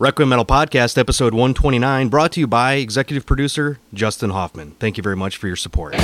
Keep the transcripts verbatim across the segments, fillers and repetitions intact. Requiem Metal Podcast, episode one twenty-nine, brought to you by executive producer Justin Hofman. Thank you very much for your support.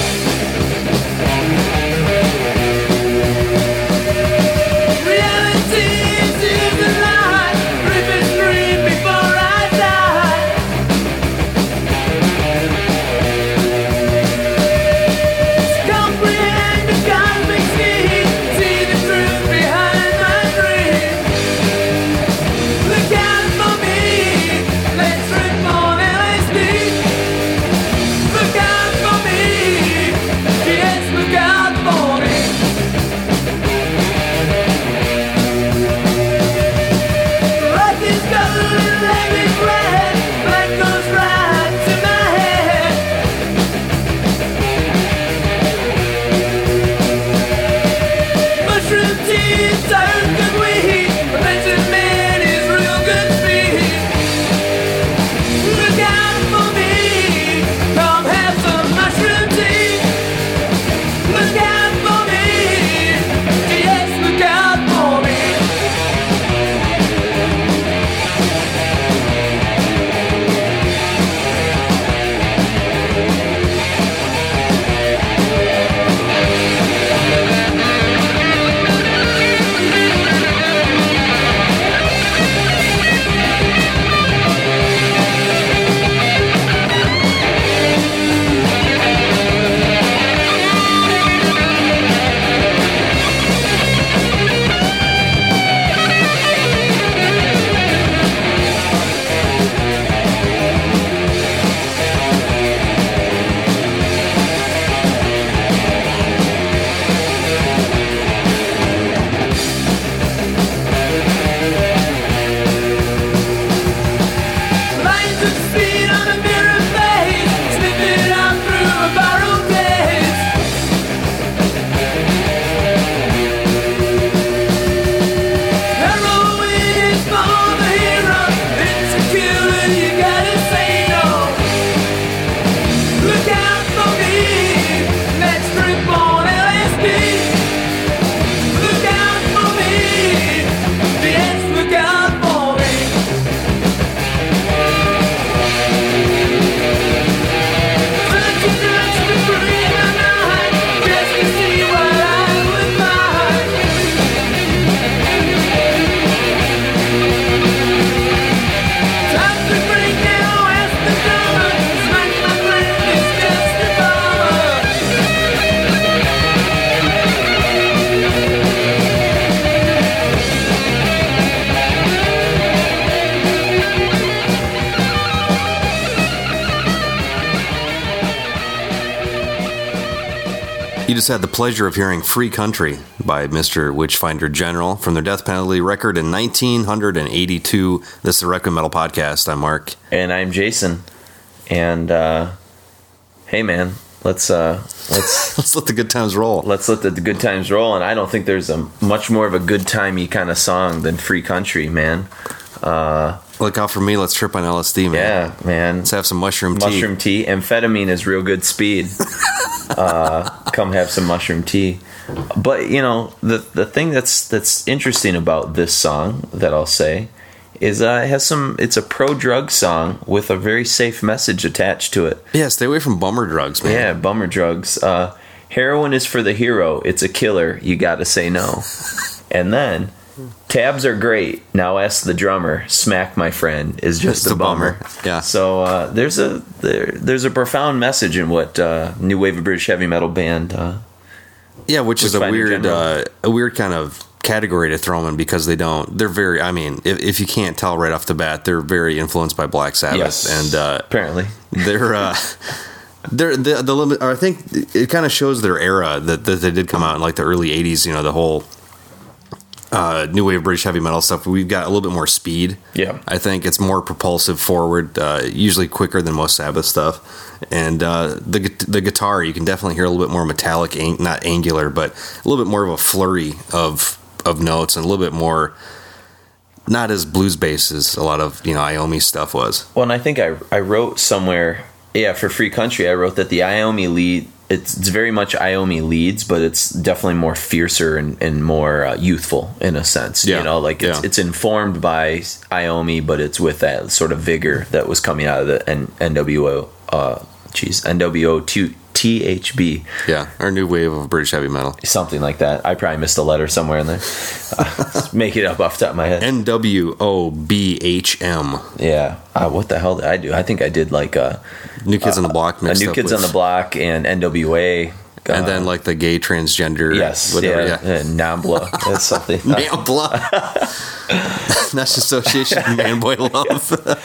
You just had the pleasure of hearing Free Country by Mister Witchfinder General from their Death Penalty record in nineteen eighty-two. This is the Requiem Metal Podcast. I'm Mark. And I'm Jason. And, uh, hey, man, let's... Uh, let's let's let the good times roll. Let's let the good times roll. And I don't think there's a much more of a good timey kind of song than Free Country, man. Uh, Look out for me, let's trip on L S D, man. Yeah, man. Let's have some mushroom tea. Mushroom tea. Amphetamine is real good speed. Uh, come have some mushroom tea. But, you know, the the thing that's that's interesting about this song that I'll say is uh, it has some. It's a pro-drug song with a very safe message attached to it. Yeah, stay away from bummer drugs, man. Yeah, bummer drugs. Uh, heroin is for the hero. It's a killer. You gotta say no. And then... Tabs are great. Now ask the drummer. Smack, my friend, is just a bummer. bummer. Yeah. So uh, there's a there, there's a profound message in what uh, new wave of British heavy metal band. Uh, yeah, which is a weird uh, a weird kind of category to throw them in because they don't. They're very. I mean, if, if you can't tell right off the bat, they're very influenced by Black Sabbath. Yes, and uh, apparently they're. Uh, They're, the the limit. I think it kind of shows their era that, that they did come out in like the early eighties. You know, the whole. Uh, new wave British heavy metal stuff. We've got a little bit more speed. Yeah, I think it's more propulsive forward, uh, usually quicker than most Sabbath stuff. And uh, the the guitar, you can definitely hear a little bit more metallic, not angular, but a little bit more of a flurry of of notes and a little bit more, not as blues based as a lot of you know Iommi stuff was. Well, and I think I I wrote somewhere, yeah, for Free Country, I wrote that the Iommi lead. it's, it's very much Iommi Leeds, but it's definitely more fiercer and, and more uh, youthful in a sense. Yeah. You know, like it's, yeah. it's informed by Iommi, but it's with that sort of vigor that was coming out of the N- NWO, uh, geez, N W O two. T H B. Yeah, our new wave of British heavy metal. Something like that. I probably missed a letter somewhere in there. Uh, make it up off the top of my head. N W O B H M. Yeah. Uh, what the hell did I do? I think I did like a... New Kids uh, on the Block mixed a New up Kids with... on the Block and N W A. Uh, and then like the gay transgender. Yes. Whatever, yeah. yeah. And NAMBLA. That's something. NAMBLA. National Association of Man-Boy Love. Yeah.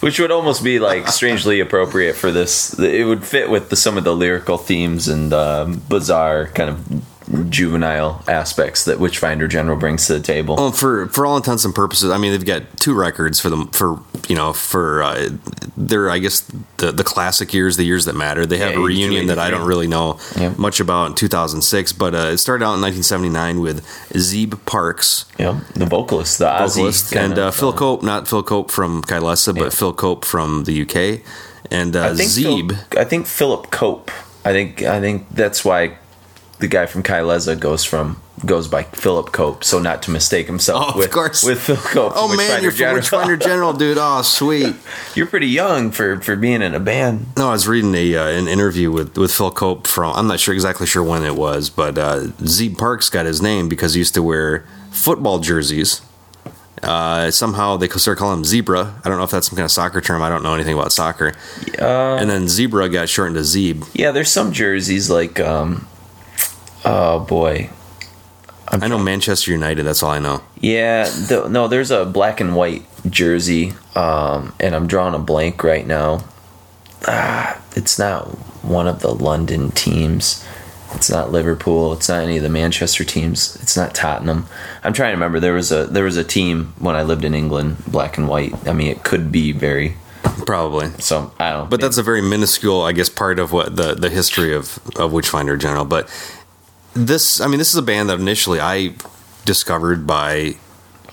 Which would almost be like strangely appropriate for this. It would fit with the, some of the lyrical themes and um, bizarre kind of juvenile aspects that Witchfinder General brings to the table. Oh, for for all intents and purposes, I mean they've got two records for them for you know for uh, their I guess the the classic years, the years that matter. They have yeah, a reunion that I don't really know yeah. much about in two thousand six, but uh, it started out in nineteen seventy-nine with Zeeb Parks. Yeah, the vocalist, the vocalist, Ozzy. And uh, Phil Cope, not Phil Cope from Kylesa, but yeah. Phil Cope from the U K. And uh, I Zeeb. Phil, I think Philip Cope. I think I think that's why the guy from Kylesa goes from goes by Philip Cope, so not to mistake himself oh, with, of course. with Phil Cope. Oh, man, Witchfinder you're from General. Witchfinder General, dude. Oh, sweet. You're pretty young for, for being in a band. No, I was reading a uh, an interview with, with Phil Cope from, I'm not sure exactly sure when it was, but uh, Zeeb Parks got his name because he used to wear football jerseys. Uh, somehow they started calling him Zebra. I don't know if that's some kind of soccer term. I don't know anything about soccer. Uh, and then Zebra got shortened to Zeeb. Yeah, there's some jerseys like... Um, Oh, boy. I'm I know trying. Manchester United. That's all I know. Yeah. The, no, there's a black and white jersey, um, and I'm drawing a blank right now. Ah, it's not one of the London teams. It's not Liverpool. It's not any of the Manchester teams. It's not Tottenham. I'm trying to remember. There was a there was a team when I lived in England, black and white. I mean, it could be very... Probably. So I don't know. But maybe. That's a very minuscule, I guess, part of what the, the history of, of Witchfinder General, but... This, I mean, this is a band that initially I discovered by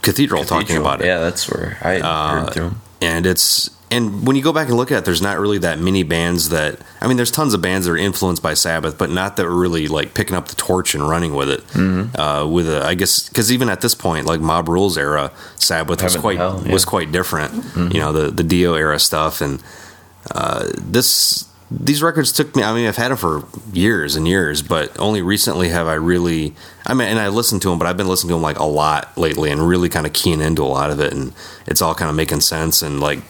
Cathedral, Cathedral. talking about it. Yeah, that's where I uh, heard through them. And it's and when you go back and look at it, there's not really that many bands that I mean, there's tons of bands that are influenced by Sabbath, but not that really like picking up the torch and running with it. Mm-hmm. Uh, with a, I guess because even at this point, like Mob Rule's era, Sabbath Heaven was quite hell, yeah. was quite different. Mm-hmm. You know, the the Dio era stuff and uh, this. These records took me, I mean, I've had them for years and years, but only recently have I really, I mean, and I listened to them, but I've been listening to them like a lot lately and really kind of keying into a lot of it. And it's all kind of making sense. And like,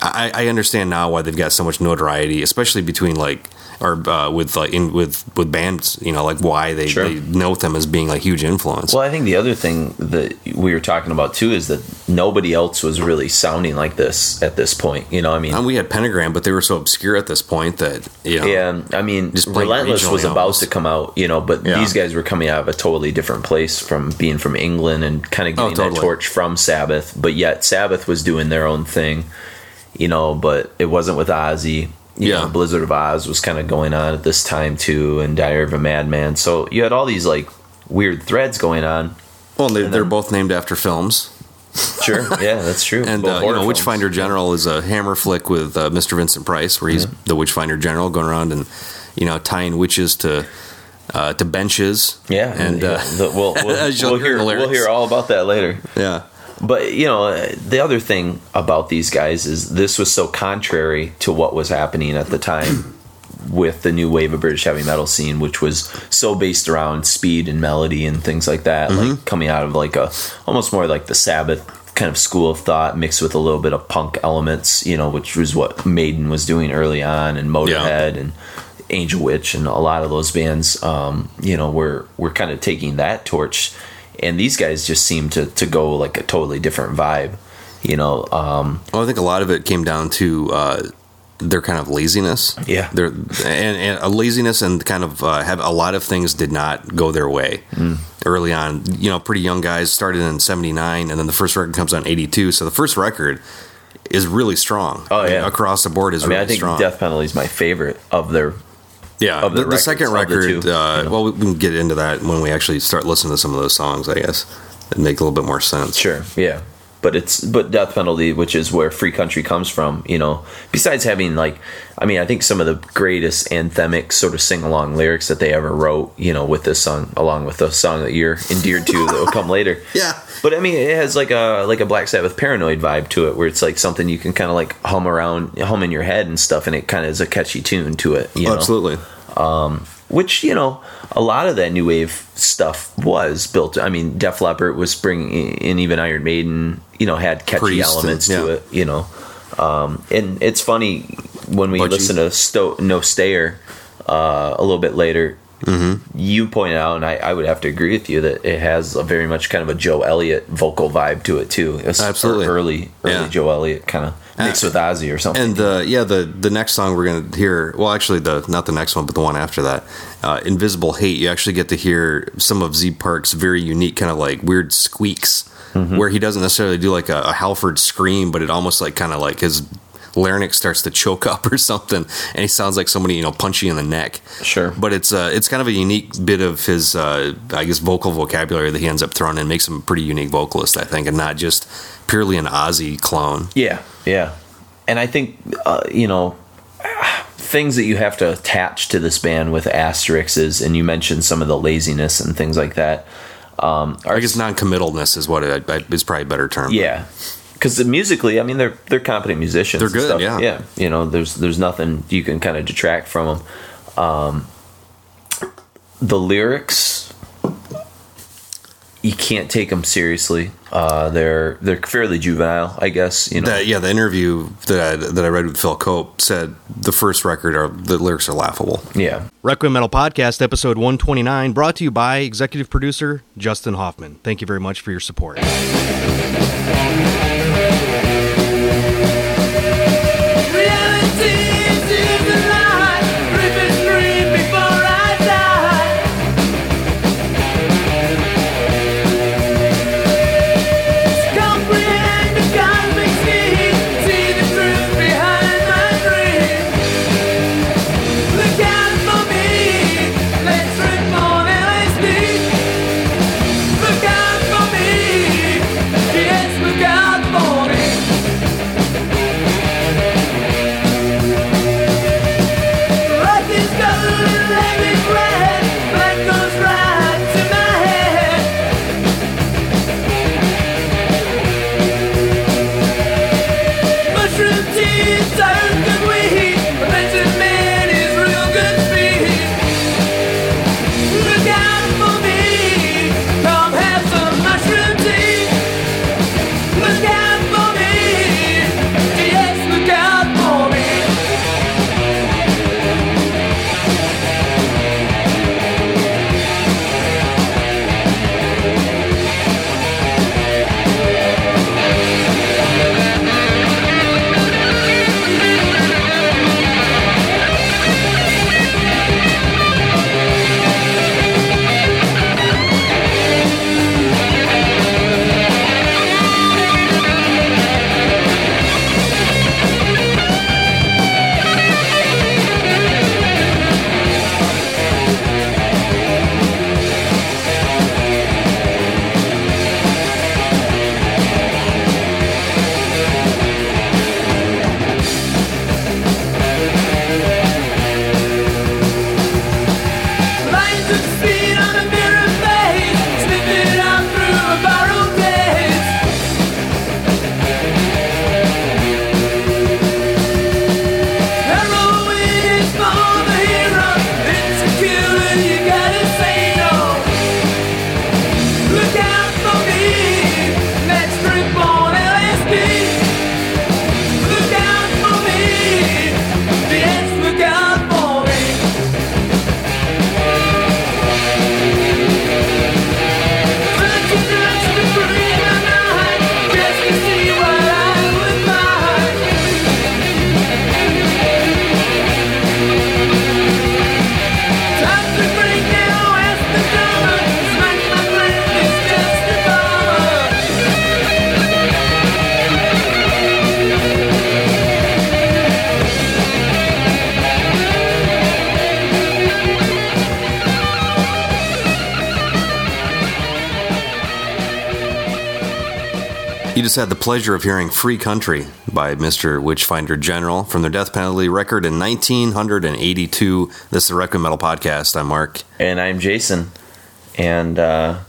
I, I understand now why they've got so much notoriety, especially between like, or uh, with like in with, with bands, you know, like why they, sure. they note them as being like huge influence. Well, I think the other thing that we were talking about too is that nobody else was really sounding like this at this point. You know, I mean, and we had Pentagram, but they were so obscure at this point that you know, yeah, I mean, just Relentless was about almost. to come out, you know, but yeah. these guys were coming out of a totally different place from being from England and kind of getting oh, totally. that torch from Sabbath, but yet Sabbath was doing their own thing, you know, but it wasn't with Ozzy. You yeah, know, Blizzard of Oz was kind of going on at this time too, and Diary of a Madman. So you had all these like weird threads going on. Well, and they, and they're then, both named after films. Sure, yeah, that's true. And uh, you know, Witchfinder General is a Hammer flick with uh, Mister Vincent Price, where he's yeah. the Witchfinder General going around and you know tying witches to uh, to benches. Yeah, and yeah. Uh, the, we'll we'll, we'll hear we'll hear all about that later. Yeah. But, you know, the other thing about these guys is this was so contrary to what was happening at the time with the new wave of British heavy metal scene, which was so based around speed and melody and things like that, mm-hmm. like coming out of like a almost more like the Sabbath kind of school of thought mixed with a little bit of punk elements, you know, which was what Maiden was doing early on and Motorhead yeah. and Angel Witch and a lot of those bands, um, you know, were, were kind of taking that torch. And these guys just seem to, to go like a totally different vibe, you know. Um, well, I think a lot of it came down to uh, their kind of laziness. Yeah. Their, and, and a laziness and kind of uh, have a lot of things did not go their way mm. early on. You know, pretty young guys started in seventy-nine and then the first record comes out in eighty-two. So the first record is really strong. Oh, yeah. Across the board is I mean, really I think strong. Death Penalty is my favorite of their Yeah, the, the records, second record, the two, uh, you know. Well, we can get into that when we actually start listening to some of those songs, I guess. It'd make a little bit more sense. Sure, yeah. But it's but Death Penalty, which is where Free Country comes from, you know. Besides having, like, I mean, I think some of the greatest anthemic sort of sing-along lyrics that they ever wrote, you know, with this song, along with the song that you're endeared to that will come later. Yeah. But, I mean, it has, like, a like a Black Sabbath Paranoid vibe to it, where it's, like, something you can kind of, like, hum around, hum in your head and stuff, and it kind of is a catchy tune to it, you know? Absolutely. Um, which, you know, a lot of that new wave stuff was built. I mean, Def Leppard was bringing in, even Iron Maiden, you know, had catchy Priest elements and, yeah. to it, you know. Um, and it's funny when we Budgie. listen to Sto- No Stayer uh, a little bit later, mm-hmm. you point out, and I, I would have to agree with you, that it has a very much kind of a Joe Elliott vocal vibe to it, too. It's absolutely. Early, early yeah. Joe Elliott kind of. Mixed with Ozzy or something. And the, yeah, the, the next song we're going to hear, well, actually, the not the next one, but the one after that, uh, Invisible Hate, you actually get to hear some of Zeeb Parks' very unique kind of like weird squeaks, mm-hmm. where he doesn't necessarily do like a, a Halford scream, but it almost like kind of like his larynx starts to choke up or something, and he sounds like somebody, you know, punchy in the neck. Sure. But it's uh, it's kind of a unique bit of his, uh, I guess, vocal vocabulary that he ends up throwing in. Makes him a pretty unique vocalist, I think, and not just purely an Ozzy clone. Yeah, yeah. And I think, uh, you know, things that you have to attach to this band with asterisks, and you mentioned some of the laziness and things like that. Um, are, I guess non-committalness is what it, is probably a better term. Yeah. Because musically, I mean, they're they're competent musicians. They're good, and stuff. yeah, yeah. You know, there's there's nothing you can kind of detract from them. Um, the lyrics, you can't take them seriously. Uh, they're they're fairly juvenile, I guess. You know, that, yeah. The interview that I, that I read with Phil Cope said the first record are the lyrics are laughable. Yeah. Requiem Metal Podcast, episode one twenty-nine, brought to you by executive producer Justin Hofman. Thank you very much for your support. You just had the pleasure of hearing Free Country by Mister Witchfinder General from their Death Penalty record in nineteen eighty-two. This is the Requiem Metal Podcast. I'm Mark. And I'm Jason. And, uh,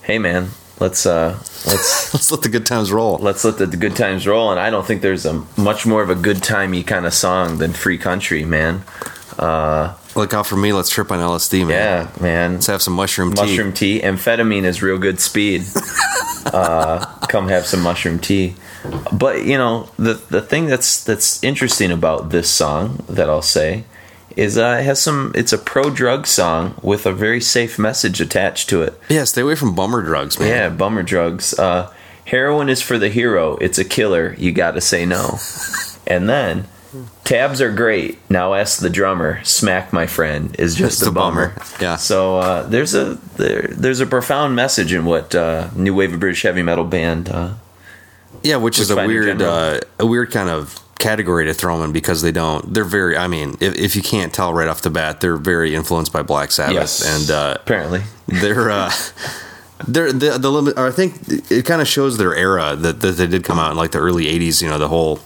hey, man, let's, uh, let's, let's let the good times roll. Let's let the good times roll. And I don't think there's a much more of a good timey kind of song than Free Country, man. Uh, Look out for me. Let's trip on L S D, man. Yeah, man. Let's have some mushroom tea. Mushroom tea. Amphetamine is real good speed. uh, come have some mushroom tea. But, you know, the the thing that's that's interesting about this song that I'll say is uh, it has some. It's a pro-drug song with a very safe message attached to it. Yeah, stay away from bummer drugs, man. Yeah, bummer drugs. Uh, heroin is for the hero. It's a killer. You got to say no. And then... Tabs are great. Now ask the drummer. Smack, my friend, is just a, a bummer. bummer. Yeah. So uh, there's a there, there's a profound message in what uh, new wave of British heavy metal band. Uh, yeah, which is a weird uh, a weird kind of category to throw them in because they don't. They're very. I mean, if, if you can't tell right off the bat, they're very influenced by Black Sabbath. Yes, and uh, apparently they're. Uh, They're, the the limit. I think it kind of shows their era that, that they did come out in like the early eighties. You know, the whole.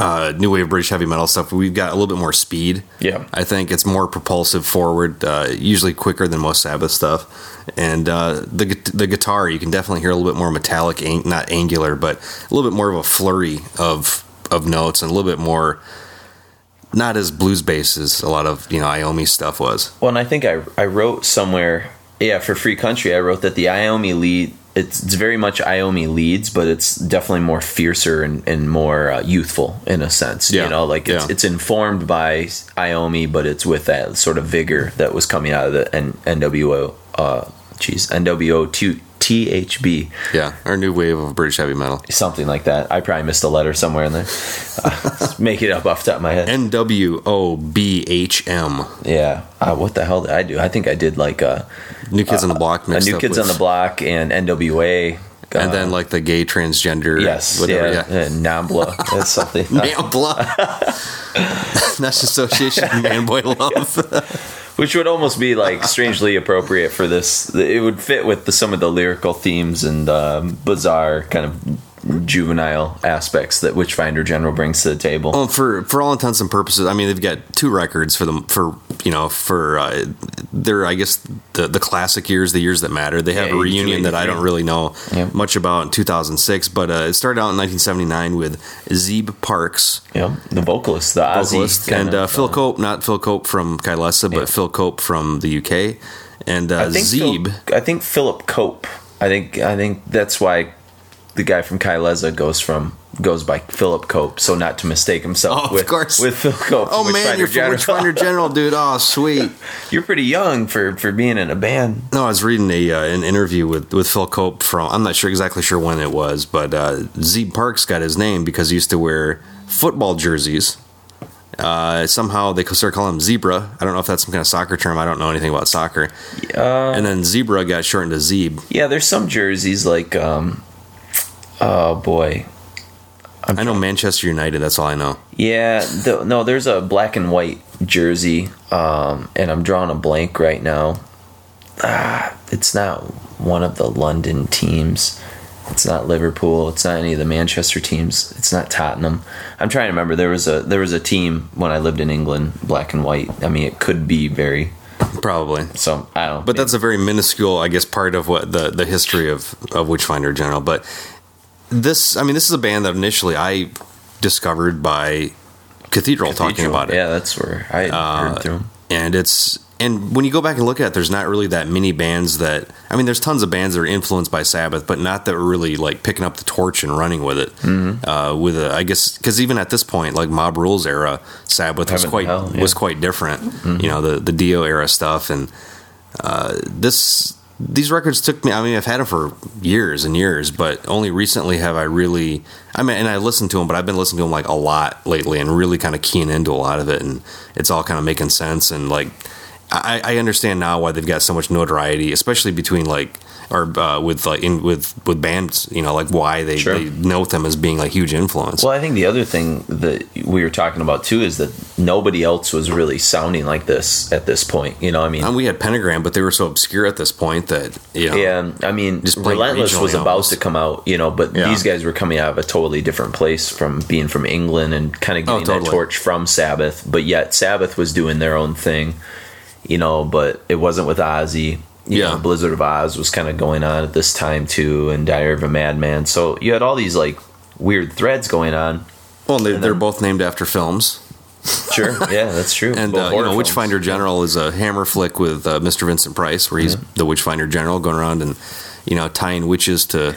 Uh, new wave of British heavy metal stuff. We've got a little bit more speed. Yeah, I think it's more propulsive forward, uh, usually quicker than most Sabbath stuff. And uh, the the guitar, you can definitely hear a little bit more metallic, not angular, but a little bit more of a flurry of of notes and a little bit more, not as blues based as a lot of you know Iommi stuff was. Well, and I think I I wrote somewhere, yeah, for Free Country, I wrote that the Iommi lead. It's, it's very much Iommi leads, but it's definitely more fiercer and, and more uh, youthful in a sense. Yeah. You know, like it's, yeah. it's informed by Iommi, but it's with that sort of vigor that was coming out of the N W O, uh, geez, N W O two. T H B. Yeah, our new wave of British heavy metal. Something like that. I probably missed a letter somewhere in there. Uh, make it up off the top of my head. N W O B H M. Yeah. Uh, what the hell did I do? I think I did like a... New Kids uh, on the Block mixed a New up Kids with... on the Block and N W A. Uh, and then like the gay, transgender... Yes. Whatever, yeah. yeah. And NAMBLA. That's something. NAMBLA. National Association of Man-Boy Love. Yes. Which would almost be like strangely appropriate for this. It would fit with the, some of the lyrical themes and um, bizarre kind of juvenile aspects that Witchfinder General brings to the table. Well, for for all intents and purposes, I mean they've got two records for them for you know for uh, their I guess the the classic years, the years that matter. They have yeah, a reunion that I don't really know yeah. much about in two thousand six, but uh, it started out in nineteen seventy-nine with Zeeb Parks, yeah, the vocalist, the vocalist, Ozzy, and uh, of, Phil Cope, not Phil Cope from Kylesa, but yeah. Phil Cope from the U K, and uh, I Zeeb. Phil, I think Philip Cope. I think I think that's why. The guy from Kylesa goes from goes by Philip Cope, so not to mistake himself oh, with, of course. with Phil Cope. Oh man, you're from Witchfinder General, dude. Oh, sweet. You're pretty young for, for being in a band. No, I was reading a uh, an interview with, with Phil Cope from, I'm not sure exactly sure when it was, but uh, Zeeb Parks got his name because he used to wear football jerseys. Uh, somehow they started calling him Zebra. I don't know if that's some kind of soccer term. I don't know anything about soccer. Uh, and then Zebra got shortened to Zeeb. Yeah, there's some jerseys like... Um, Oh, boy. I'm I know Manchester United. That's all I know. Yeah. The, no, there's a black and white jersey, um, and I'm drawing a blank right now. Ah, it's not one of the London teams. It's not Liverpool. It's not any of the Manchester teams. It's not Tottenham. I'm trying to remember. There was a there was a team when I lived in England, black and white. I mean, it could be very... Probably. So I don't But maybe. That's a very minuscule, I guess, part of what the, the history of, of Witchfinder General, but... This, I mean, this is a band that initially I discovered by Cathedral, Cathedral. talking about it. Yeah, that's where I uh, heard through them. And it's, and when you go back and look at it, there's not really that many bands that, I mean, there's tons of bands that are influenced by Sabbath, but not that were really like picking up the torch and running with it. Mm-hmm. Uh, with a, I guess, because even at this point, like Mob Rule's era, Sabbath Heaven was quite hell, yeah. was quite different. Mm-hmm. You know, the the Dio era stuff, and uh, this. These records took me, I mean, I've had them for years and years, but only recently have I really, I mean, and I listened to them, but I've been listening to them like a lot lately and really kind of keying into a lot of it. And it's all kind of making sense. And like, I, I understand now why they've got so much notoriety, especially between like or uh, with like in with with bands, you know, like why they, sure. they note them as being like huge influence. Well, I think the other thing that we were talking about too is that nobody else was really sounding like this at this point. You know, I mean, and we had Pentagram, but they were so obscure at this point that you know, yeah, I mean, just Relentless was about to come out, you know, but yeah. these guys were coming out of a totally different place from being from England and kind of getting oh, totally. that torch from Sabbath, but yet Sabbath was doing their own thing, you know, but it wasn't with Ozzy. You yeah, know, Blizzard of Oz was kind of going on at this time too, and Diary of a Madman. So you had all these like weird threads going on. Well, they, then, they're both named after films. Sure, yeah, that's true. And uh, you know, Witchfinder General is a Hammer flick with uh, Mister Vincent Price, where he's yeah. the Witchfinder General going around and you know tying witches to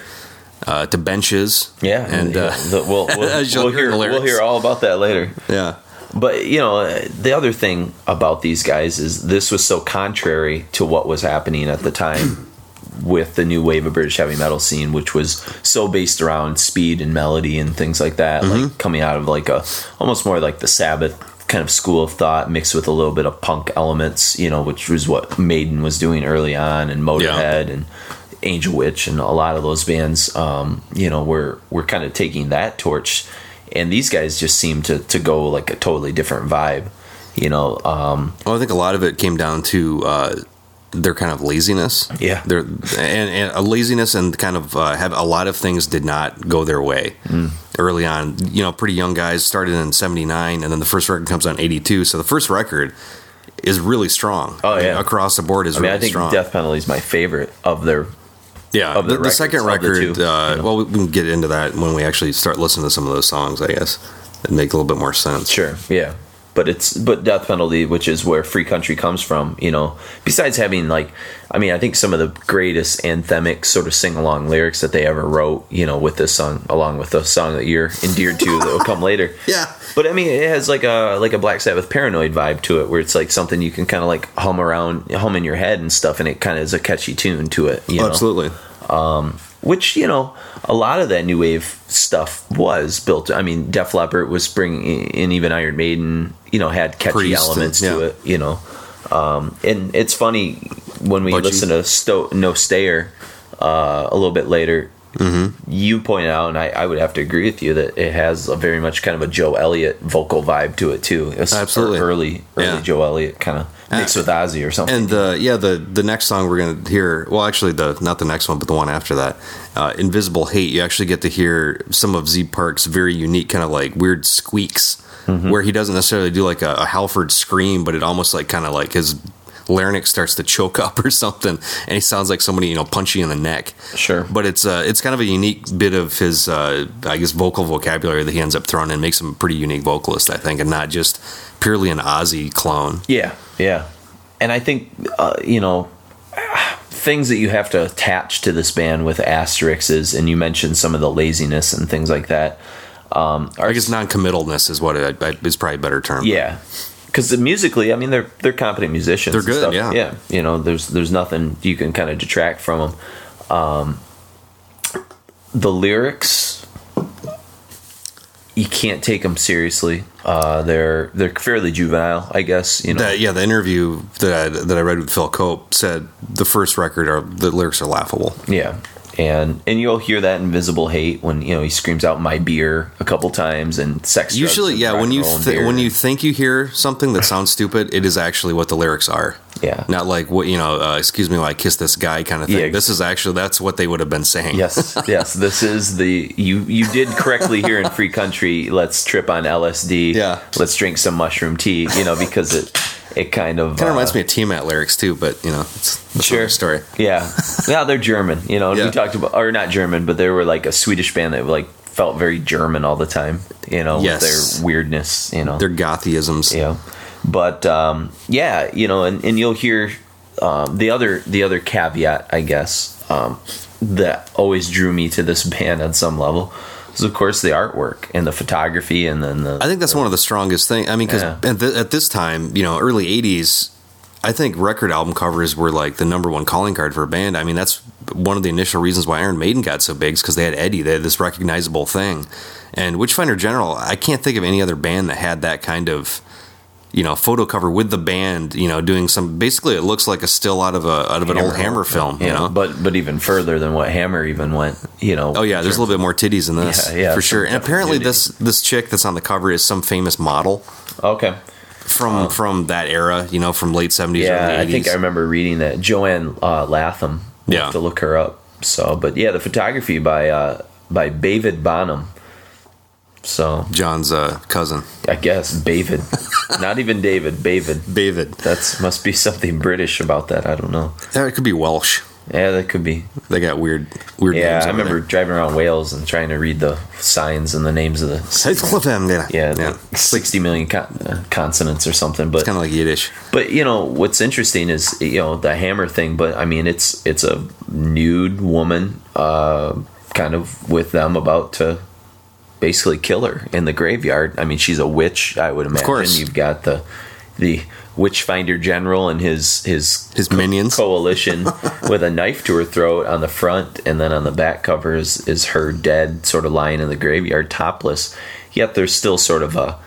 uh, to benches. Yeah, and yeah. Uh, the, we'll, we'll, we'll hear we'll hear all about that later. Yeah. But, you know, the other thing about these guys is this was so contrary to what was happening at the time with the new wave of British heavy metal scene, which was so based around speed and melody and things like that, mm-hmm. like coming out of like a almost more like the Sabbath kind of school of thought mixed with a little bit of punk elements, you know, which was what Maiden was doing early on, and Motorhead yeah. and Angel Witch and a lot of those bands, um, you know, were, were kind of taking that torch. And these guys just seem to, to go like a totally different vibe, you know. Um, well, I think a lot of it came down to uh, their kind of laziness. Yeah. Their, and, and a laziness and kind of uh, have a lot of things did not go their way mm. early on. You know, pretty young guys, started in seventy-nine, and then the first record comes out in eighty-two. So the first record is really strong. Oh, yeah. I mean, across the board is I mean, really I think strong. Death Penalty is my favorite of their Yeah, the, the records, second record, the uh, you know. Well, we can get into that when we actually start listening to some of those songs, I guess. It'd make a little bit more sense. Sure, yeah. But it's but Death Penalty, which is where Free Country comes from, you know, besides having, like, I mean, I think some of the greatest anthemic sort of sing-along lyrics that they ever wrote, you know, with this song, along with the song that you're endeared to that will come later. Yeah. But, I mean, it has, like, a like a Black Sabbath Paranoid vibe to it, where it's, like, something you can kind of, like, hum around, hum in your head and stuff, and it kind of is a catchy tune to it, you know? Absolutely. Um, which, you know, a lot of that new wave stuff was built. I mean, Def Leppard was bringing in, even Iron Maiden, you know, had catchy Priest elements and, yeah. to it, you know. Um, and it's funny when we Budgie. listen to Sto- No Stayer uh, a little bit later, mm-hmm. you point out, and I, I would have to agree with you, that it has a very much kind of a Joe Elliott vocal vibe to it, too. It's Absolutely. Early, early yeah. Joe Elliott kind of. Mixed with Ozzy or something. And the, yeah, the, the next song we're going to hear, well, actually, the not the next one, but the one after that, uh, Invisible Hate, you actually get to hear some of Zeeb Parks' very unique kind of like weird squeaks, mm-hmm. where he doesn't necessarily do like a, a Halford scream, but it almost like kind of like his larynx starts to choke up or something, and he sounds like somebody, you know, punchy in the neck. Sure. But it's uh, it's kind of a unique bit of his, uh, I guess, vocal vocabulary that he ends up throwing in, makes him a pretty unique vocalist, I think, and not just purely an Ozzy clone. Yeah, yeah. And I think, uh, you know, things that you have to attach to this band with asterisks, and you mentioned some of the laziness and things like that. Um, are, I guess non-committalness is what it, is probably a better term. Yeah. Because musically, I mean, they're they're competent musicians. They're good, and stuff. yeah. Yeah, you know, there's there's nothing you can kind of detract from them. Um, the lyrics, you can't take them seriously. Uh, they're they're fairly juvenile, I guess. You know, that, yeah. The interview that I, that I read with Phil Cope said the first record are the lyrics are laughable. Yeah. And and you'll hear that Invisible Hate when, you know, he screams out "my beer" a couple times and sex. Usually, yeah, when you th- when you think you hear something that sounds stupid, it is actually what the lyrics are. Yeah, not like what you know. Uh, excuse me, while I kiss this guy kind of thing. Yeah, this is actually that's what they would have been saying. Yes, yes. This is the you you did correctly here in Free Country. Let's trip on L S D. Yeah, let's drink some mushroom tea. You know, because it. It kind of kind of uh, reminds me of Tiamat lyrics too, but you know, it's a sure story. Yeah, yeah, they're German. You know, yeah. we talked about, or not German, but they were like a Swedish band that like felt very German all the time. You know, yes. with their weirdness. You know, their gothisms. Yeah, but um, yeah, you know, and, and you'll hear um, the other the other caveat, I guess, um, that always drew me to this band on some level. So of course the artwork and the photography and then the I think that's the, one of the strongest things. I mean, because yeah. at, at this time, you know, early eighties, I think record album covers were like the number one calling card for a band. I mean, that's one of the initial reasons why Iron Maiden got so big is because they had Eddie. They had this recognizable thing. And Witchfinder General, I can't think of any other band that had that kind of you know, photo cover with the band, you know, doing some, basically it looks like a still out of a out of an Hammer, old Hammer film, yeah, you know. But but even further than what Hammer even went, you know. Oh yeah, there's a little bit more titties in this, yeah, yeah, for sure. And apparently titties. this this chick that's on the cover is some famous model. Okay. From um, from that era, you know, from late seventies, yeah, early eighties. I think I remember reading that. Joanne uh, Latham. We'll yeah. have to look her up. So, but yeah, the photography by uh, by David Bannon. So John's uh, cousin, I guess. David, not even David. David. David. That's must be something British about that. I don't know. Yeah, it could be Welsh. Yeah, that could be. They got weird, weird. Yeah, names I remember there. driving around Wales and trying to read the signs and the names of the. Yeah, yeah, yeah. Like sixty million con- uh, consonants or something. But it's kind of like Yiddish. But you know what's interesting is you know the Hammer thing. But I mean, it's it's a nude woman, uh, kind of with them about to basically kill her in the graveyard. I mean, she's a witch. I would imagine. Of course, you've got the the. Witchfinder General and his his, his minions co- coalition with a knife to her throat on the front, and then on the back cover is, is her dead, sort of lying in the graveyard, topless. Yet there's still sort of a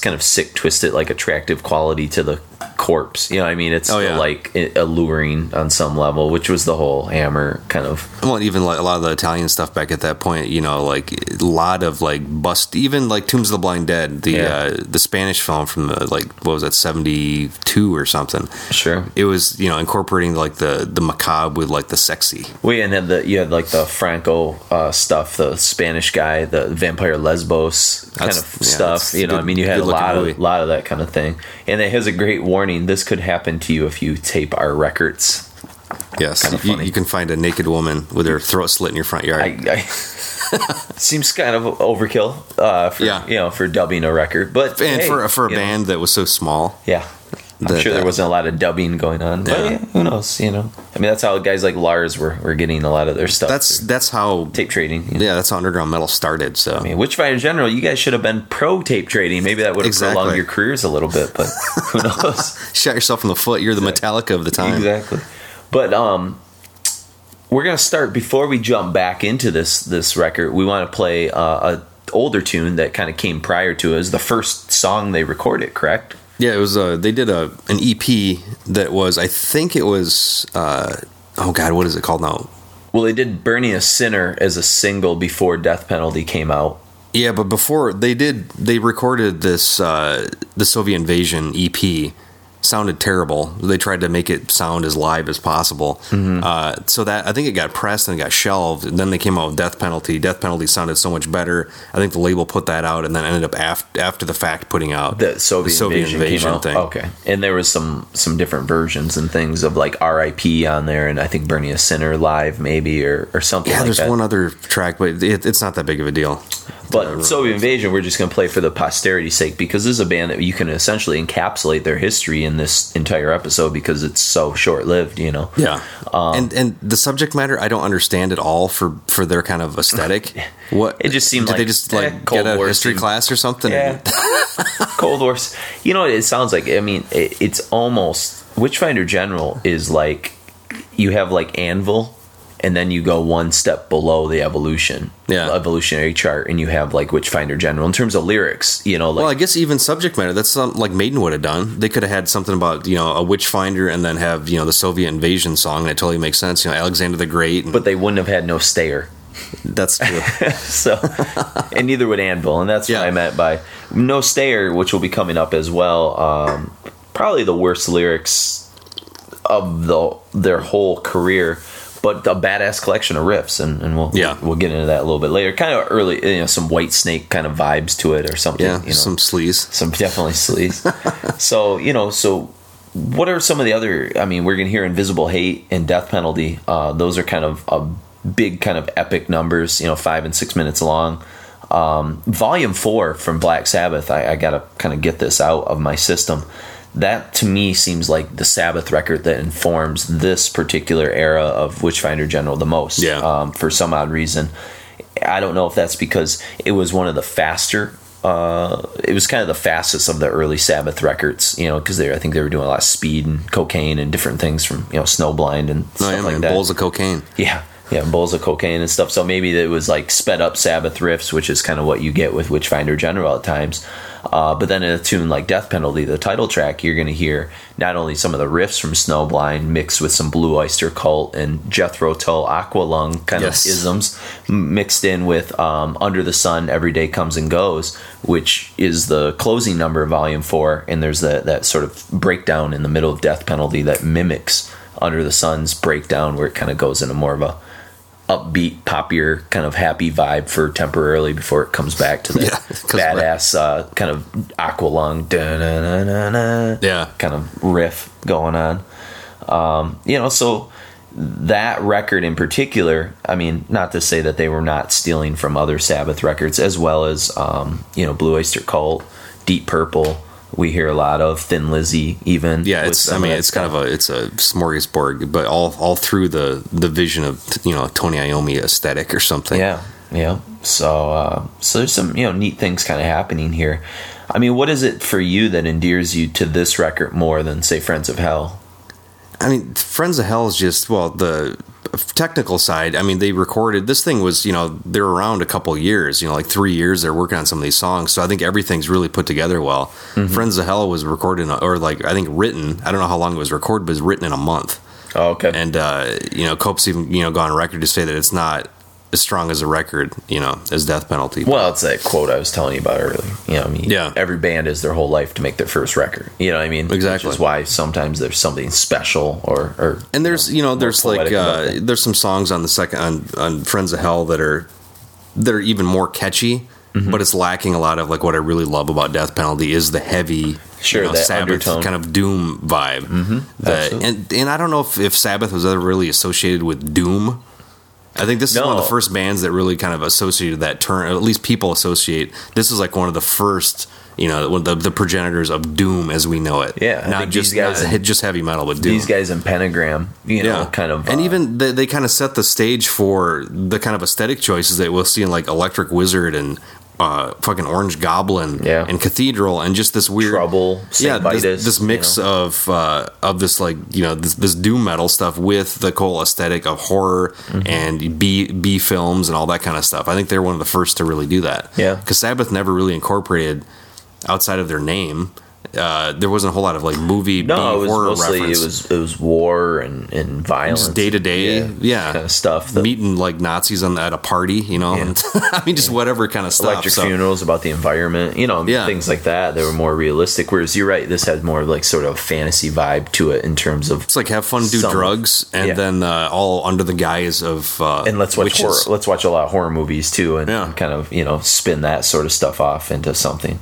kind of sick, twisted, like attractive quality to the corpse. You know what I mean? It's oh, still yeah. like alluring on some level, which was the whole Hammer kind of. Well, even like a lot of the Italian stuff back at that point, you know, like a lot of like bust, even like Tombs of the Blind Dead, the yeah. uh, the Spanish film from the, like, what was that, seventy-two or something? Sure. It was, you know, incorporating like the, the macabre with like the sexy. Well, yeah, and then the, you had like the Franco uh, stuff, the Spanish guy, the Vampire Lesbos kind that's, of yeah, stuff. You know, good, I mean, you had a lot movie. of lot of that kind of thing, and it has a great warning. This could happen to you if you tape our records. Yes, kind of funny. You, you can find a naked woman with her throat slit in your front yard. I, I, seems kind of overkill, uh, for, yeah. you know, for dubbing a record, but and hey, for for a band know. that was so small, yeah. I'm that, sure there wasn't a lot of dubbing going on, but yeah. Yeah, who knows? You know, I mean, that's how guys like Lars were, were getting a lot of their stuff. That's that's how tape trading. You know? Yeah, that's how underground metal started. So, I mean, Witchfinder General, you guys should have been pro tape trading. Maybe that would have exactly. prolonged your careers a little bit, but who knows? Shot yourself in the foot. You're the Metallica of the time, exactly. But um, we're gonna start before we jump back into this this record. We want to play uh, a older tune that kind of came prior to it. Is the first song they recorded, correct? Yeah, it was. Uh, they did a an E P that was, I think it was. Uh, oh God, what is it called now? Well, they did "Burning a Sinner" as a single before Death Penalty came out. Yeah, but before they did, they recorded this uh, the Soviet Invasion E P. Sounded terrible. They tried to make it sound as live as possible. Mm-hmm. Uh, so that I think it got pressed and it got shelved. And then they came out with Death Penalty. Death Penalty sounded so much better. I think the label put that out and then ended up after, after the fact putting out the Soviet, the Soviet Invasion, invasion thing. Okay, and there was some some different versions and things of like R I P on there, and I think Burning a Sinner live maybe or or something. Yeah, like there's that. one other track, but it, it's not that big of a deal. But Soviet Invasion, we're just going to play for the posterity's sake because this is a band that you can essentially encapsulate their history in this entire episode because it's so short-lived, you know? Yeah. Um, and and the subject matter, I don't understand at all for, for their kind of aesthetic. What It just seemed did like... Did they just like eh, Cold get a War history seemed, class or something? Yeah. Cold War. You know, it sounds like, I mean, it, it's almost... Witchfinder General is like... You have like Anvil... And then you go one step below the evolution, yeah. evolutionary chart, and you have like Witchfinder General in terms of lyrics, you know. Like, well, I guess even subject matter. That's something like Maiden would have done. They could have had something about you know a Witchfinder, and then have you know the Soviet Invasion song, and it totally makes sense. You know, Alexander the Great, and- but they wouldn't have had no stayer. That's true. So, and neither would Anvil, and that's yeah. what I meant by no stayer, which will be coming up as well. Um, probably the worst lyrics of the their whole career. But a badass collection of riffs, and, and we'll yeah. we'll get into that a little bit later. Kind of early, you know, some White Snake kind of vibes to it, or something. Yeah, you know, some sleaze, some definitely sleaze. So you know, so what are some of the other? I mean, we're gonna hear Invisible Hate and Death Penalty. Uh, those are kind of a big, kind of epic numbers. You know, five and six minutes long. Um, volume four from Black Sabbath. I, I gotta kind of get this out of my system. That, to me, seems like the Sabbath record that informs this particular era of Witchfinder General the most, yeah. um, for some odd reason. I don't know if that's because it was one of the faster... Uh, it was kind of the fastest of the early Sabbath records, you know, because I think they were doing a lot of speed and cocaine and different things from, you know, Snowblind and stuff oh, yeah, like man, that. Bowls of cocaine. Yeah. Yeah, bowls of cocaine and stuff. So maybe it was like sped up Sabbath riffs, which is kind of what you get with Witchfinder General at times. Uh, but then in a tune like Death Penalty, the title track, you're going to hear not only some of the riffs from Snowblind mixed with some Blue Oyster Cult and Jethro Tull, Aqualung kind yes. of isms mixed in with um, Under the Sun, Every Day Comes and Goes, which is the closing number of Volume four. And there's that, that sort of breakdown in the middle of Death Penalty that mimics Under the Sun's breakdown, where it kind of goes into more of a upbeat, poppier, kind of happy vibe for temporarily before it comes back to the yeah, badass uh, kind of Aqualung da-na-na-na-na yeah. kind of riff going on. Um, you know, so that record in particular, I mean, not to say that they were not stealing from other Sabbath records, as well as, um, you know, Blue Oyster Cult, Deep Purple, we hear a lot of Thin Lizzy, even. Yeah, it's. I mean, it's kind of a it's a smorgasbord, but all all through the, the vision of, you know, Tony Iommi aesthetic or something. Yeah, yeah. So uh, so there's some, you know, neat things kind of happening here. I mean, what is it for you that endears you to this record more than, say, Friends of Hell? I mean, Friends of Hell is just, well, the technical side. I mean, they recorded this thing was, you know, they're around a couple years, you know, like three years they're working on some of these songs. So I think everything's really put together well. Mm-hmm. Friends of Hell was recorded, or like, I think written, I don't know how long it was recorded, but it was written in a month. Oh, okay. And, uh, you know, Cope's even, you know, gone on record to say that it's not as strong as a record, you know, as Death Penalty. Well, it's that quote I was telling you about earlier. You know, I mean, yeah. Every band is their whole life to make their first record. You know what I mean? Exactly. Which is why sometimes there's something special or, or and there's, you know, you know there's like uh, there's some songs on the second on, on Friends of Hell that are that are even more catchy, mm-hmm. but it's lacking a lot of like what I really love about Death Penalty is the heavy, sure, you know, that Sabbath undertone, kind of doom vibe. Mm-hmm. That, and and I don't know if, if Sabbath was ever really associated with doom. I think this is no. one of the first bands that really kind of associated that term, at least people associate. This is like one of the first, you know, one of the, the progenitors of doom as we know it. Yeah. I not just guys, not, just heavy metal, but doom. These guys in Pentagram, you know, yeah. kind of. And uh, even they, they kind of set the stage for the kind of aesthetic choices that we'll see in like Electric Wizard and uh, fucking Orange Goblin yeah. and Cathedral and just this weird Trouble, yeah, this, this mix you know? of uh, of this like you know this, this doom metal stuff with the cool aesthetic of horror mm-hmm. and B B films and all that kind of stuff. I think they're one of the first to really do that. Yeah, because Sabbath never really incorporated outside of their name. Uh, there wasn't a whole lot of like movie no, B, it was horror mostly, reference. It was it was war and, and violence, just day to day, yeah, yeah. kind of stuff. The, meeting like Nazis on at a party, you know. Yeah. I mean, just yeah. whatever kind of stuff. Electric so. Funerals about the environment, you know, yeah. things like that. They were more realistic. Whereas you're right, this had more of like sort of fantasy vibe to it in terms of it's like have fun, do some, drugs, and yeah. then uh, all under the guise of uh, and let's watch witches. horror. Let's watch a lot of horror movies too, and, yeah. and kind of you know spin that sort of stuff off into something.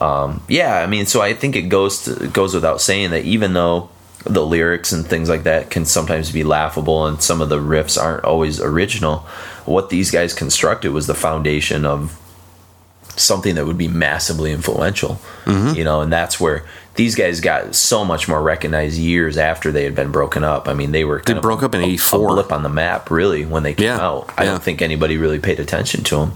Um, yeah, I mean, so I think it goes to, it goes without saying that even though the lyrics and things like that can sometimes be laughable and some of the riffs aren't always original, what these guys constructed was the foundation of something that would be massively influential, mm-hmm. you know, and that's where these guys got so much more recognized years after they had been broken up. I mean, they were kind they of broke up in eighty-four, a blip on the map, really, when they came yeah, out. I yeah. don't think anybody really paid attention to them.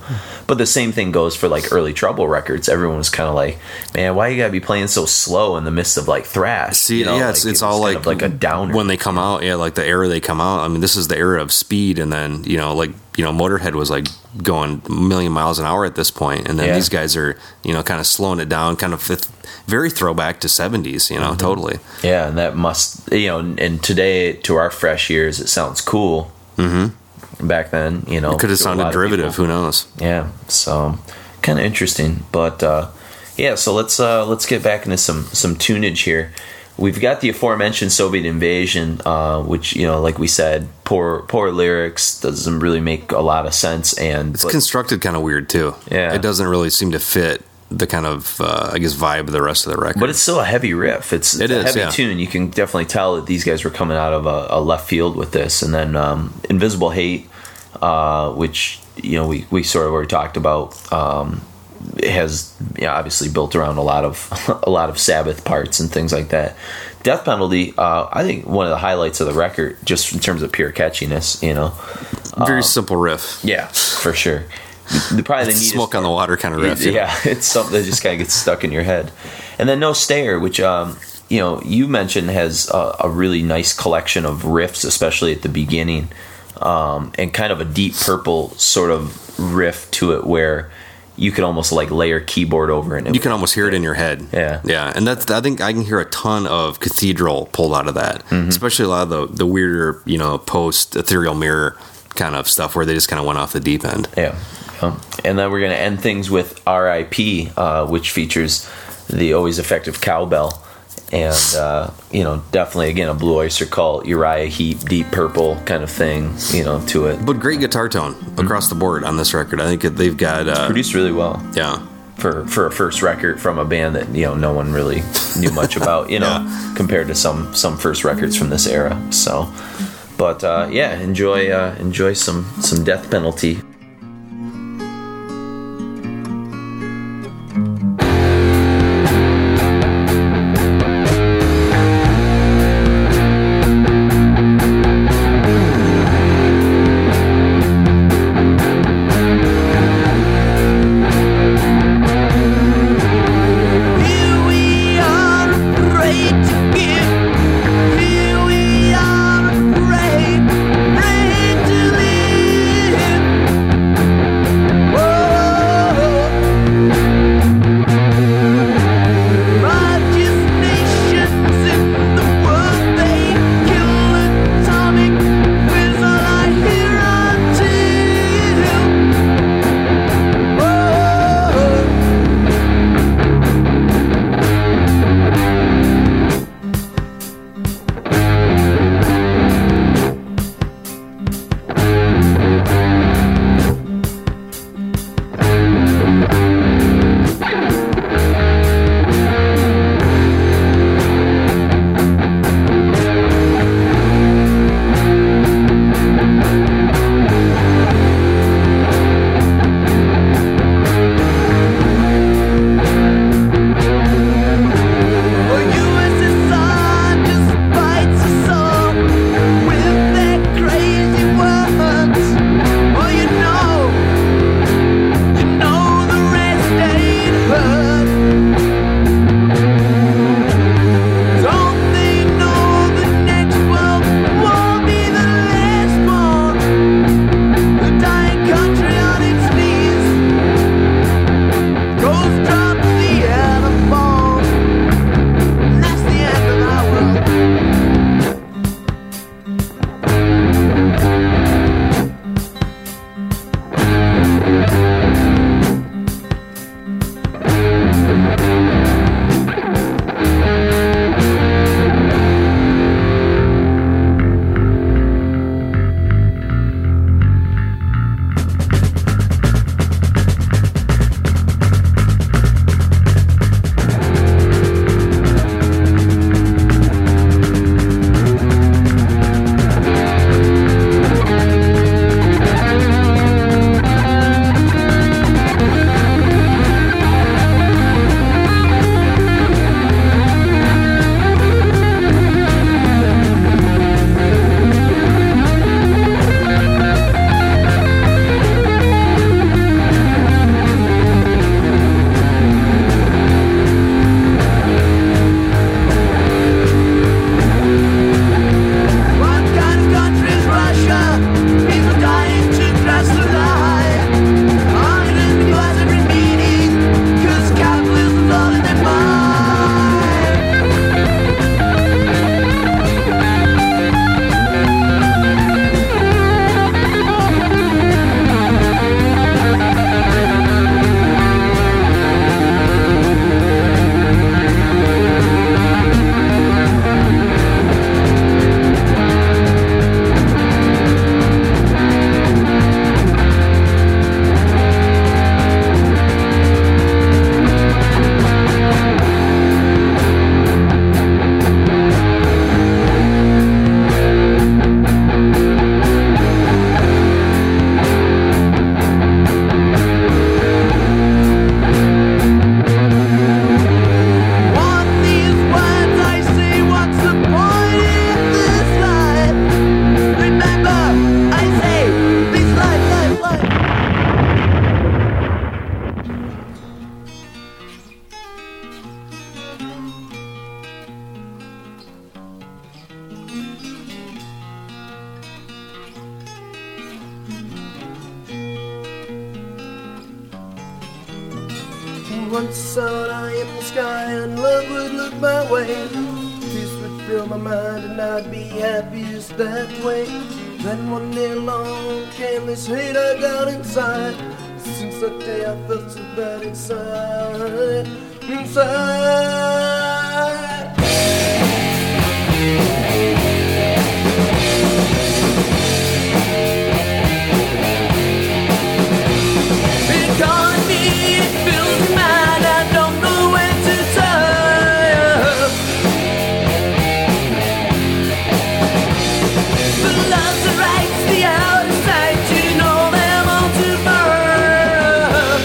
But the same thing goes for like early Trouble records. Everyone was kind of like, "Man, why you gotta be playing so slow in the midst of like thrash?" See, you know, yeah, like, it's, it's it all like, like a downer when they come out. Yeah, like the era they come out. I mean, this is the era of speed, and then you know, like. You know, Motorhead was like going a million miles an hour at this point, and then yeah. these guys are, you know, kind of slowing it down, kind of very throwback to seventies, you know, mm-hmm. totally. Yeah, and that must, you know, and today to our fresh ears, it sounds cool. Mm-hmm. Back then, you know, it could have sounded derivative. Who knows? Yeah, so kind of interesting, but uh, yeah. So let's uh, let's get back into some some tunage here. We've got the aforementioned Soviet Invasion, uh, which, you know, like we said, poor poor lyrics, doesn't really make a lot of sense. And it's but, constructed kind of weird, too. Yeah. It doesn't really seem to fit the kind of, uh, I guess, vibe of the rest of the record. But it's still a heavy riff. It's, it's it is, a heavy yeah. tune. You can definitely tell that these guys were coming out of a, a left field with this. And then um, Invisible Hate, uh, which, you know, we, we sort of already talked about. Um, It has you know, obviously built around a lot of a lot of Sabbath parts and things like that. Death Penalty, uh, I think one of the highlights of the record, just in terms of pure catchiness, you know, very um, simple riff. Yeah, for sure. The probably the smoke on the water kind of riff. It, yeah, it's something that just kind of gets stuck in your head. And then No Stayer, which um, you know you mentioned has a, a really nice collection of riffs, especially at the beginning. um, and kind of a Deep Purple sort of riff to it where you could almost like layer keyboard over it. You can almost hear it in your head. Yeah. Yeah. And that's, I think I can hear a ton of Cathedral pulled out of that, mm-hmm. especially a lot of the, the weirder, you know, post Ethereal Mirror kind of stuff where they just kind of went off the deep end. Yeah. Um, and then we're going to end things with R I P, uh, which features the always effective cowbell. And, uh, you know, definitely, again, a Blue Oyster Cult, Uriah Heep, Deep Purple kind of thing, you know, to it. But great guitar tone across mm-hmm. the board on this record. I think they've got... Uh, it's produced really well. Yeah. For, for a first record from a band that, you know, no one really knew much about, you know, yeah. compared to some, some first records from this era. So, but, uh, yeah, enjoy uh, enjoy some, some Death Penalty. once saw I in the sky and love would look my way. This would fill my mind and I'd be happiest that way. Then one day along came this hate I got inside. Since that day I felt so bad inside, inside. Because me, it fills my mind, I don't know when to turn. The love that writes the outside, you know them all to burn.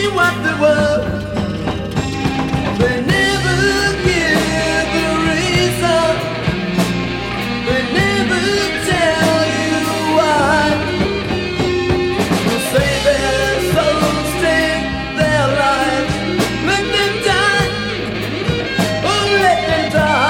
be what they were. They never give the reason. They never tell you why. They say their souls take their lives. Let them die. Oh, let them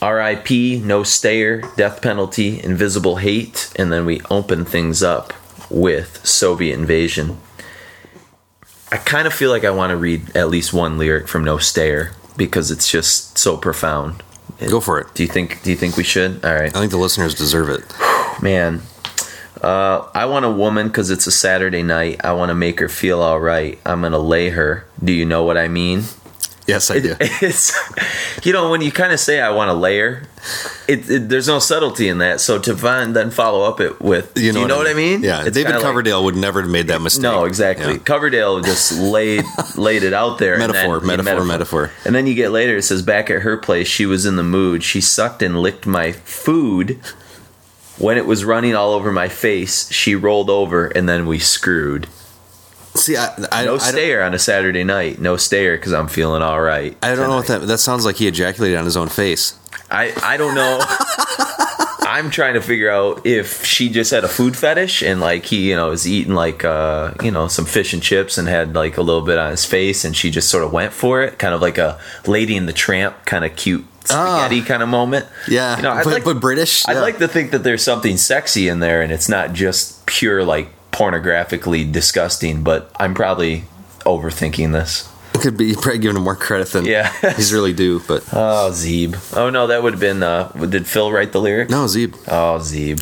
R I P, No Stayer, Death Penalty, Invisible Hate, and then we open things up with Soviet Invasion. I kind of feel like I want to read at least one lyric from No Stayer because it's just so profound. Go for it. Do you think do you think we should? All right. I think the listeners deserve it. Man. Uh, I want a woman because it's a Saturday night. I want to make her feel all right. I'm going to lay her. Do you know what I mean? Yes, I do. It, it's, you know, when you kind of say, I want to layer, it, it, there's no subtlety in that. So to find, then follow up it with, you know, do you know what I mean? What I mean? Yeah, it's David Coverdale like, would never have made that mistake. No, exactly. Yeah. Coverdale just laid laid it out there. Metaphor, and then, metaphor, yeah, metaphor, metaphor. And then you get later, it says, back at her place, she was in the mood. She sucked and licked my food. When it was running all over my face, she rolled over, and then we screwed. See, I, I, no stayer I on a Saturday night. No stayer because I'm feeling all right. I don't tonight. know what that. That sounds like he ejaculated on his own face. I, I don't know. I'm trying to figure out if she just had a food fetish and like he you know was eating like uh you know some fish and chips and had like a little bit on his face and she just sort of went for it, kind of like a Lady and the Tramp kind of cute spaghetti oh, kind of moment. Yeah, you know, I'd but, like, but British. Yeah. I'd like to think that there's something sexy in there and it's not just pure like. Pornographically disgusting, but I'm probably overthinking this. It could be. You're probably giving him more credit than yeah. he's really due. But oh, Zeeb. Oh no, that would have been. Uh, did Phil write the lyric? No, Zeeb. Oh, Zeeb.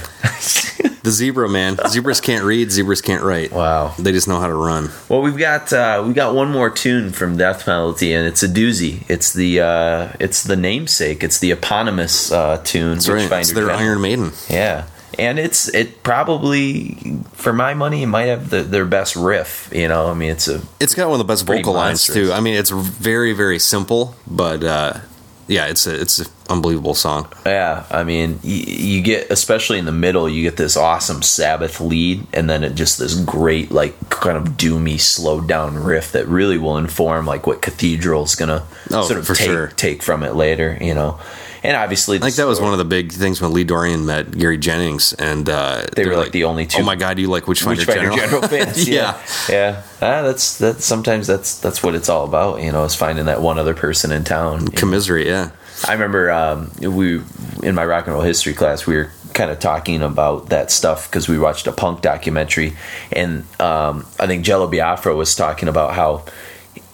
The zebra man. Zebras can't read. Zebras can't write. Wow. They just know how to run. Well, we've got uh, we got one more tune from Death Penalty, and it's a doozy. It's the uh, it's the namesake. It's the eponymous uh, tune. That's right. It's their Iron Maiden. Yeah. And it's it probably, for my money, it might have the, their best riff. You know, I mean, it's a it's got one of the best vocal lines too. I mean, it's very very simple, but uh, yeah, it's a it's a unbelievable song. Yeah, I mean, you, you get, especially in the middle, you get this awesome Sabbath lead, and then it just this great, like, kind of doomy, slowed down riff that really will inform, like, what Cathedral's gonna oh, sort of for take, sure. take from it later, you know. And obviously, I think that was one of the big things when Lee Dorian met Gary Jennings, and uh, they, they were like, like the only two. Oh my God, you like Witchfinder General? General fans? yeah, yeah. yeah. Ah, that's that's sometimes that's that's what it's all about, you know, is finding that one other person in town. Commiserate, yeah. I remember um, we in my rock and roll history class, we were kind of talking about that stuff because we watched a punk documentary, and um, I think Jello Biafra was talking about how.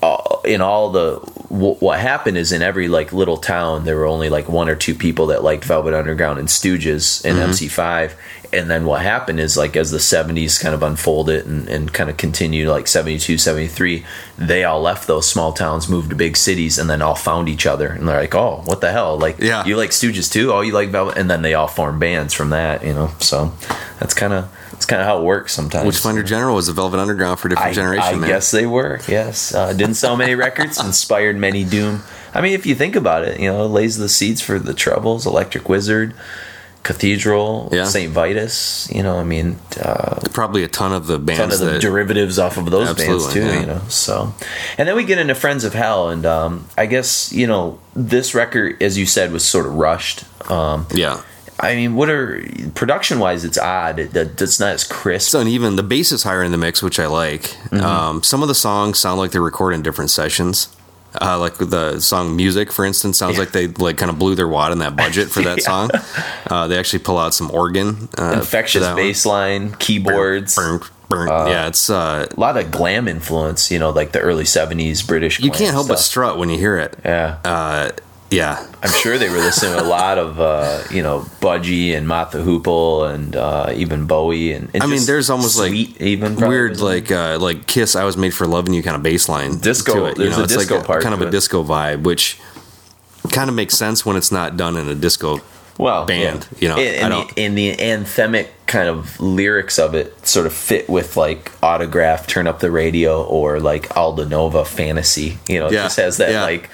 Uh, in all the w- what happened is in every like little town there were only like one or two people that liked Velvet Underground and Stooges and mm-hmm. M C five, and then what happened is like as the seventies kind of unfolded and, and kind of continued like seventy-two, seventy-three, they all left those small towns, moved to big cities, and then all found each other, and they're like, oh, what the hell, like yeah. you like Stooges too, oh, you like Velvet, and then they all formed bands from that, you know. So that's kind of That's kind of how it works sometimes. Witchfinder General was the Velvet Underground for a different I, generation, I man. I guess they were, yes. Uh, didn't sell many records, inspired many doom. I mean, if you think about it, you know, lays the seeds for the Troubles, Electric Wizard, Cathedral, yeah. Saint Vitus, you know, I mean... Uh, probably a ton of the bands ton of the that, derivatives off of those bands, too, yeah. you know, so... And then we get into Friends of Hell, and um, I guess, you know, this record, as you said, was sort of rushed. Um, yeah. I mean, what are production-wise? It's odd. It, it's not as crisp. It's uneven. The bass is higher in the mix, which I like. Mm-hmm. Um, some of the songs sound like they record in different sessions. Uh, like the song "Music," for instance, sounds yeah. like they like kind of blew their wad on that budget for that yeah. song. Uh, they actually pull out some organ, uh, infectious bass line, keyboards. Burn, burn. Uh, yeah, it's uh, a lot of glam influence. You know, like the early seventies British. You can't help stuff. but strut when you hear it. Yeah. Uh, Yeah, I'm sure they were listening to a lot of uh, you know, Budgie and Mott the Hoople and uh, even Bowie and, and I mean, there's almost sweet, like even probably, weird like uh, like Kiss, I Was Made for Loving You kind of baseline disco. To it, there's you know? a it's disco like a, part, kind of a it. disco vibe, which kind of makes sense when it's not done in a disco well band. Yeah. You know, and, and I don't. The, and the anthemic kind of lyrics of it sort of fit with like Autograph, Turn Up the Radio, or like Aldenova Fantasy. You know, it yeah. just has that yeah. like.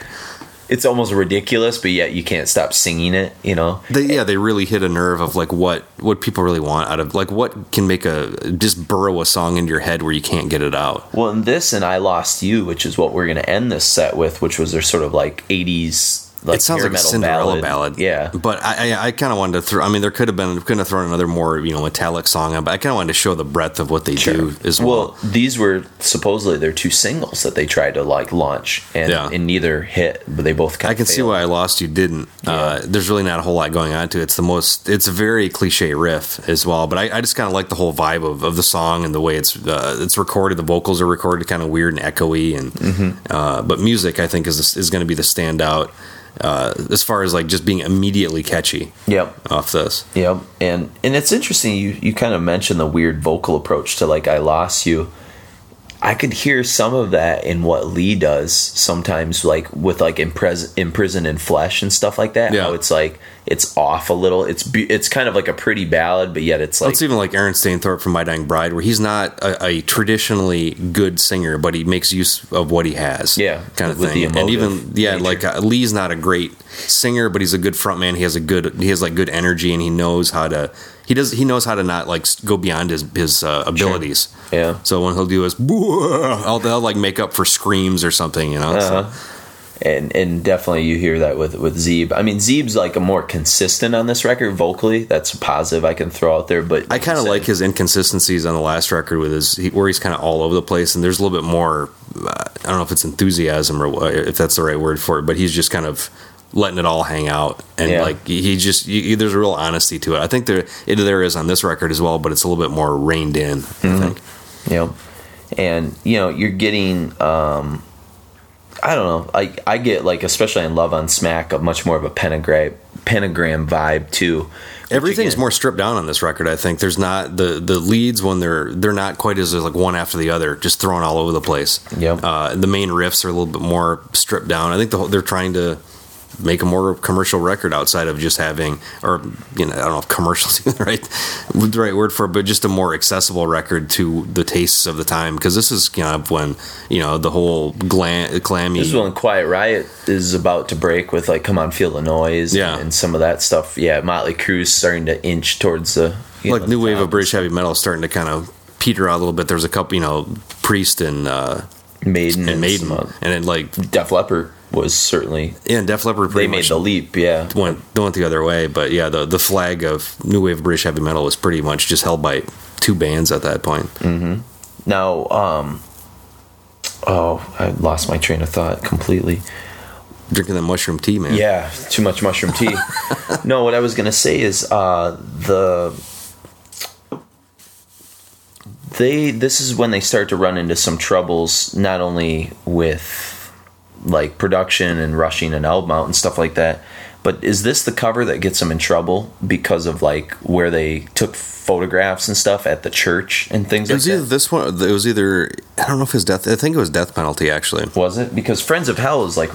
It's almost ridiculous, but yet you can't stop singing it, you know? They, yeah, they really hit a nerve of, like, what, what people really want out of, like, what can make a, just burrow a song into your head where you can't get it out. Well, and this and I Lost You, which is what we're going to end this set with, which was their sort of, like, eighties... Like it sounds like a Cinderella ballad. ballad. Yeah. But I I, I kind of wanted to throw... I mean, there could have been... Couldn't have thrown another more, you know, metallic song on, but I kind of wanted to show the breadth of what they sure. do as well. Well, these were supposedly their two singles that they tried to, like, launch, and, yeah. and neither hit, but they both kind of I can failed. see why I Lost You didn't. Yeah. Uh, there's really not a whole lot going on to it. It's the most... It's a very cliche riff as well, but I, I just kind of like the whole vibe of, of the song and the way it's uh, it's recorded. The vocals are recorded kind of weird and echoey, and mm-hmm. uh, but music, I think, is is going to be the standout... Uh, as far as like just being immediately catchy yep. off this. Yep. And and it's interesting you, you kind of mentioned the weird vocal approach to like I Lost You. I could hear some of that in what Lee does sometimes, like with like impres- Imprisoned in Flesh and stuff like that. Yeah. How it's like it's off a little. It's be- it's kind of like a pretty ballad, but yet it's like well, it's even like Aaron Stainthorpe from My Dying Bride, where he's not a, a traditionally good singer, but he makes use of what he has. Yeah, kind of thing. And even yeah, nature. like uh, Lee's not a great singer, but he's a good frontman. He has a good he has like good energy, and he knows how to. He does. He knows how to not like go beyond his his uh, abilities. Sure. Yeah. So when he'll do is, I'll they'll like make up for screams or something, you know. Uh-huh. So. And and definitely you hear that with with Zeeb. I mean, Zeeb's like a more consistent on this record vocally. That's a positive I can throw out there. But I kind of like his inconsistencies on the last record with his where he's kind of all over the place. And there's a little bit more. I don't know if it's enthusiasm or if that's the right word for it, but he's just kind of. Letting it all hang out and yeah. like he just he, there's a real honesty to it. I think there it, there is on this record as well, but it's a little bit more reined in. Mm-hmm. I think. Yeah, and you know you're getting um, I don't know I I get like especially in Love on Smack a much more of a pentagram pentagram vibe too. Everything's again, more stripped down on this record. I think there's not the, the leads when they're they're not quite as like one after the other, just thrown all over the place. Yeah, uh, the main riffs are a little bit more stripped down. I think the, they're trying to. make a more commercial record outside of just having, or, you know, I don't know if commercial is the right, the right word for it, but just a more accessible record to the tastes of the time. Because this is kind of when, you know, the whole glam, clammy. This is when Quiet Riot is about to break with, like, Come On, Feel the Noise, yeah, and, and some of that stuff. Yeah, Motley Crue's starting to inch towards the, you like, know, new the wave of British heavy metal is starting to kind of peter out a little bit. There's a couple, you know, Priest and uh, Maiden, and Maiden, and then like Def Leppard. Was certainly yeah, and Def Leppard pretty they much made the leap, yeah. Went went the other way, but yeah, the the flag of new wave British heavy metal was pretty much just held by two bands at that point. Mm-hmm. Now, um, oh, I lost my train of thought completely. Drinking the mushroom tea, man. Yeah, too much mushroom tea. No, what I was gonna say is uh, the they. This is when they start to run into some troubles, not only with, like, production and rushing an album out and stuff like that. But is this the cover that gets them in trouble because of, like, where they took photographs and stuff at the church and things like that? It was either this one, it was either, I don't know if it was Death, I think it was Death Penalty, actually. Was it? Because Friends of Hell is, like,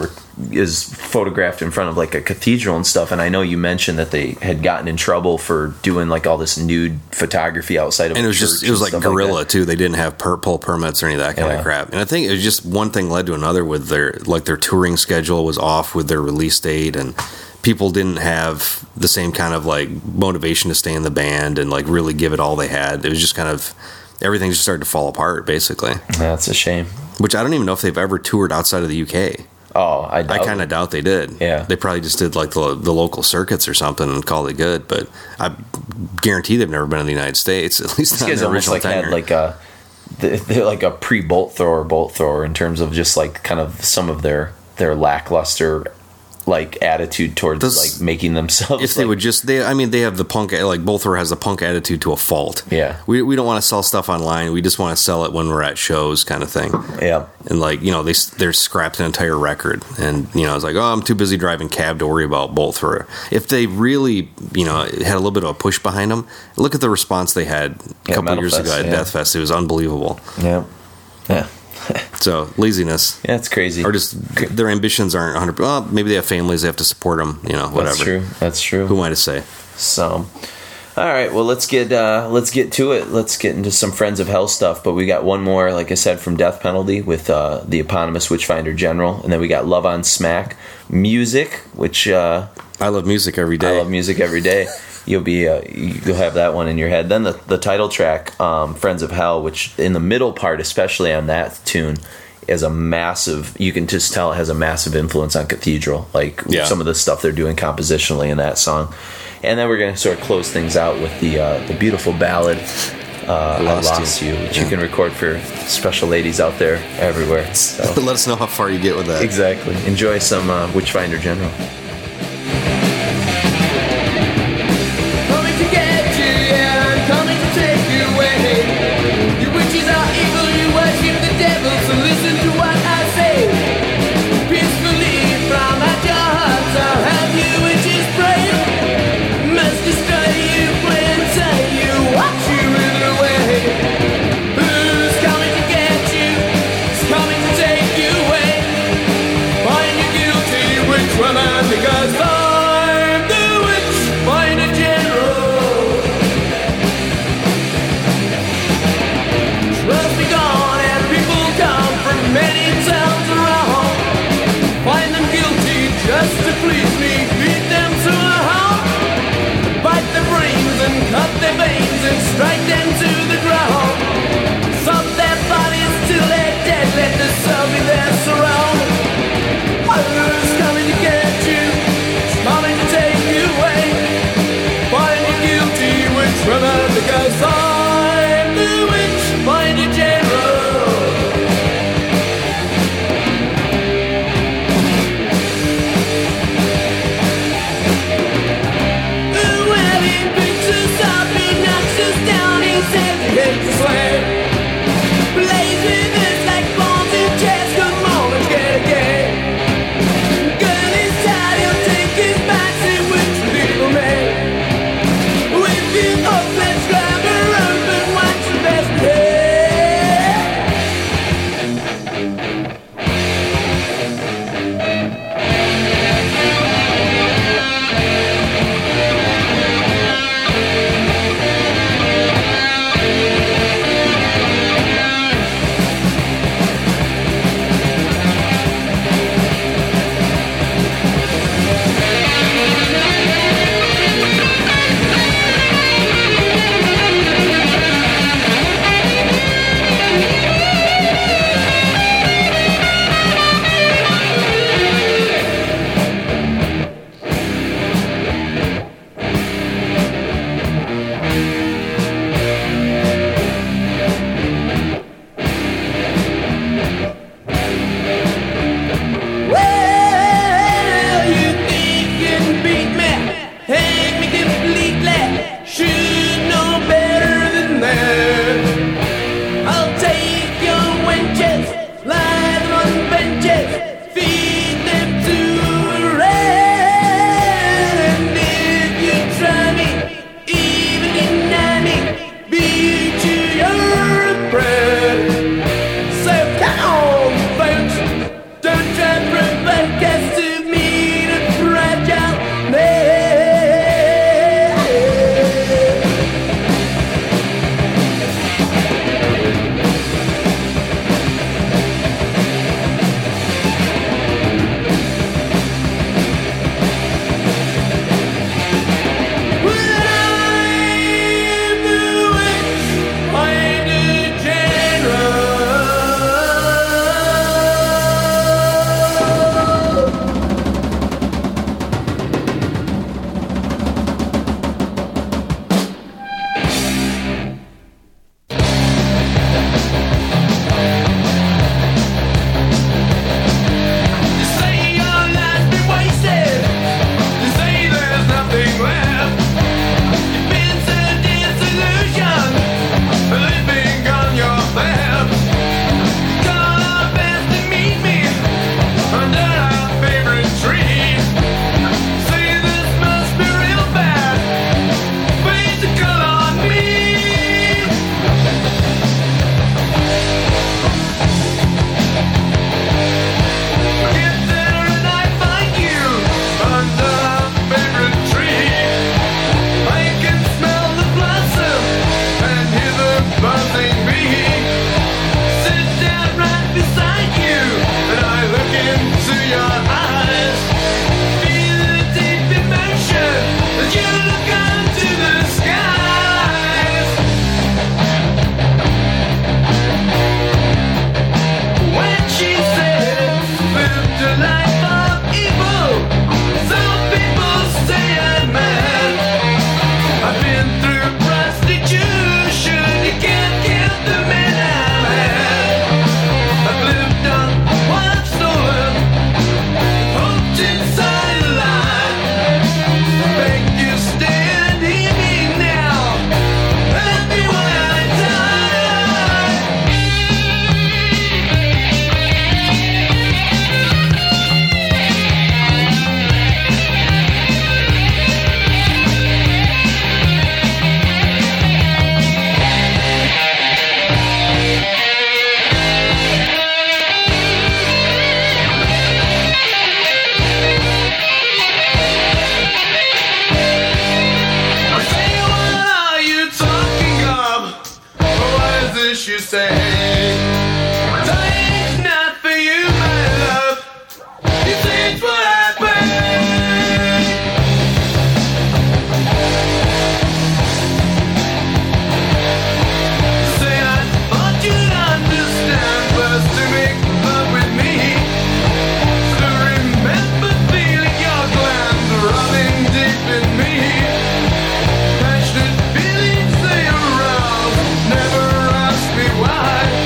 is photographed in front of, like, a cathedral and stuff, and I know you mentioned that they had gotten in trouble for doing, like, all this nude photography outside of a church. And it was just, it was, like, guerrilla, like too. They didn't have purple permits or any of that kind yeah. of crap. And I think it was just one thing led to another with their, like, their touring schedule was off with their release date, and people didn't have the same kind of, like, motivation to stay in the band and, like, really give it all they had. It was just kind of, everything just started to fall apart, basically. That's a shame. Which I don't even know if they've ever toured outside of the U K. Oh, I doubt I kind of doubt they did. Yeah. They probably just did, like, the, the local circuits or something and called it good, but I guarantee they've never been in the United States, at least not in the original tenure. These guys almost, like, had, like, a... They're, like, a pre-Bolt Thrower, Bolt Thrower in terms of just, like, kind of some of their, their lackluster, like, attitude towards this, like, making themselves, if, like, they would just, they, I mean, they have the punk, like, Bolt Thrower has the punk attitude to a fault. Yeah, we we don't want to sell stuff online, we just want to sell it when we're at shows, kind of thing. Yeah. And, like, you know, they they're scrapped an entire record, and, you know, it's like, oh, I'm too busy driving cab to worry about Bolt Thrower. If they really, you know, had a little bit of a push behind them, look at the response they had a yeah, couple years Fest, ago at yeah. Death Fest. It was unbelievable. Yeah. Yeah. So, laziness. Yeah, it's crazy. Or just their ambitions aren't one hundred percent. Well, maybe they have families, they have to support them, you know, whatever. That's true. That's true. Who am I to say? So, all right, well, let's get uh, let's get to it. Let's get into some Friends of Hell stuff. But we got one more, like I said, from Death Penalty with uh, the eponymous Witchfinder General. And then we got Love on Smack. Music, which... Uh, I love music every day. I love music every day. You'll be uh, you'll have that one in your head. Then the the title track, um, Friends of Hell, which in the middle part, especially on that tune, is a massive. You can just tell it has a massive influence on Cathedral, like yeah. some of the stuff they're doing compositionally in that song. And then we're gonna sort of close things out with the uh, the beautiful ballad, uh, lost "I Lost You," you which yeah. you can record for special ladies out there everywhere. So. Let us know how far you get with that. Exactly. Enjoy some uh, Witchfinder General. Well, I'm say, "Thanks not for you, my love. You think what I pay." Say, "I thought you'd understand, was to make love with me. So remember feeling your glands rubbing deep in me. Why?"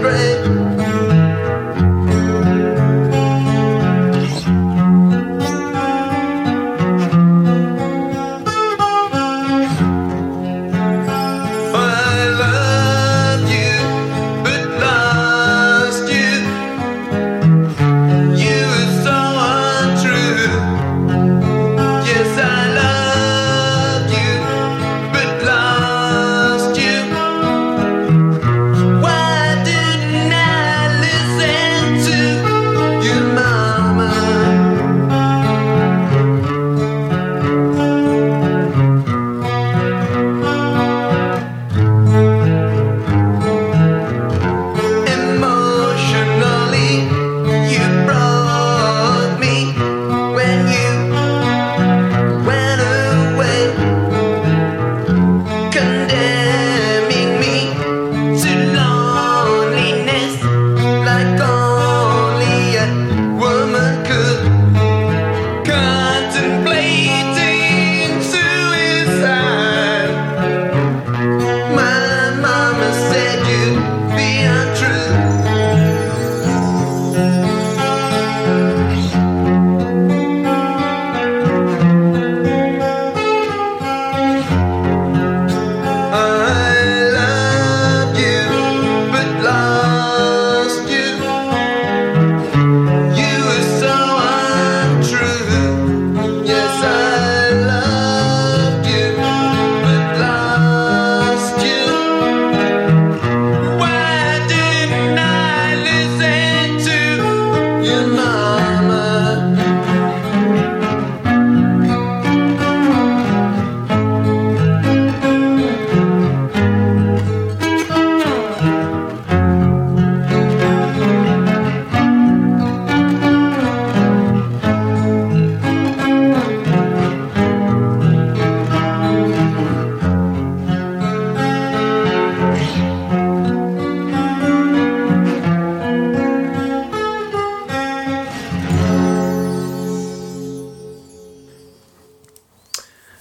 Great.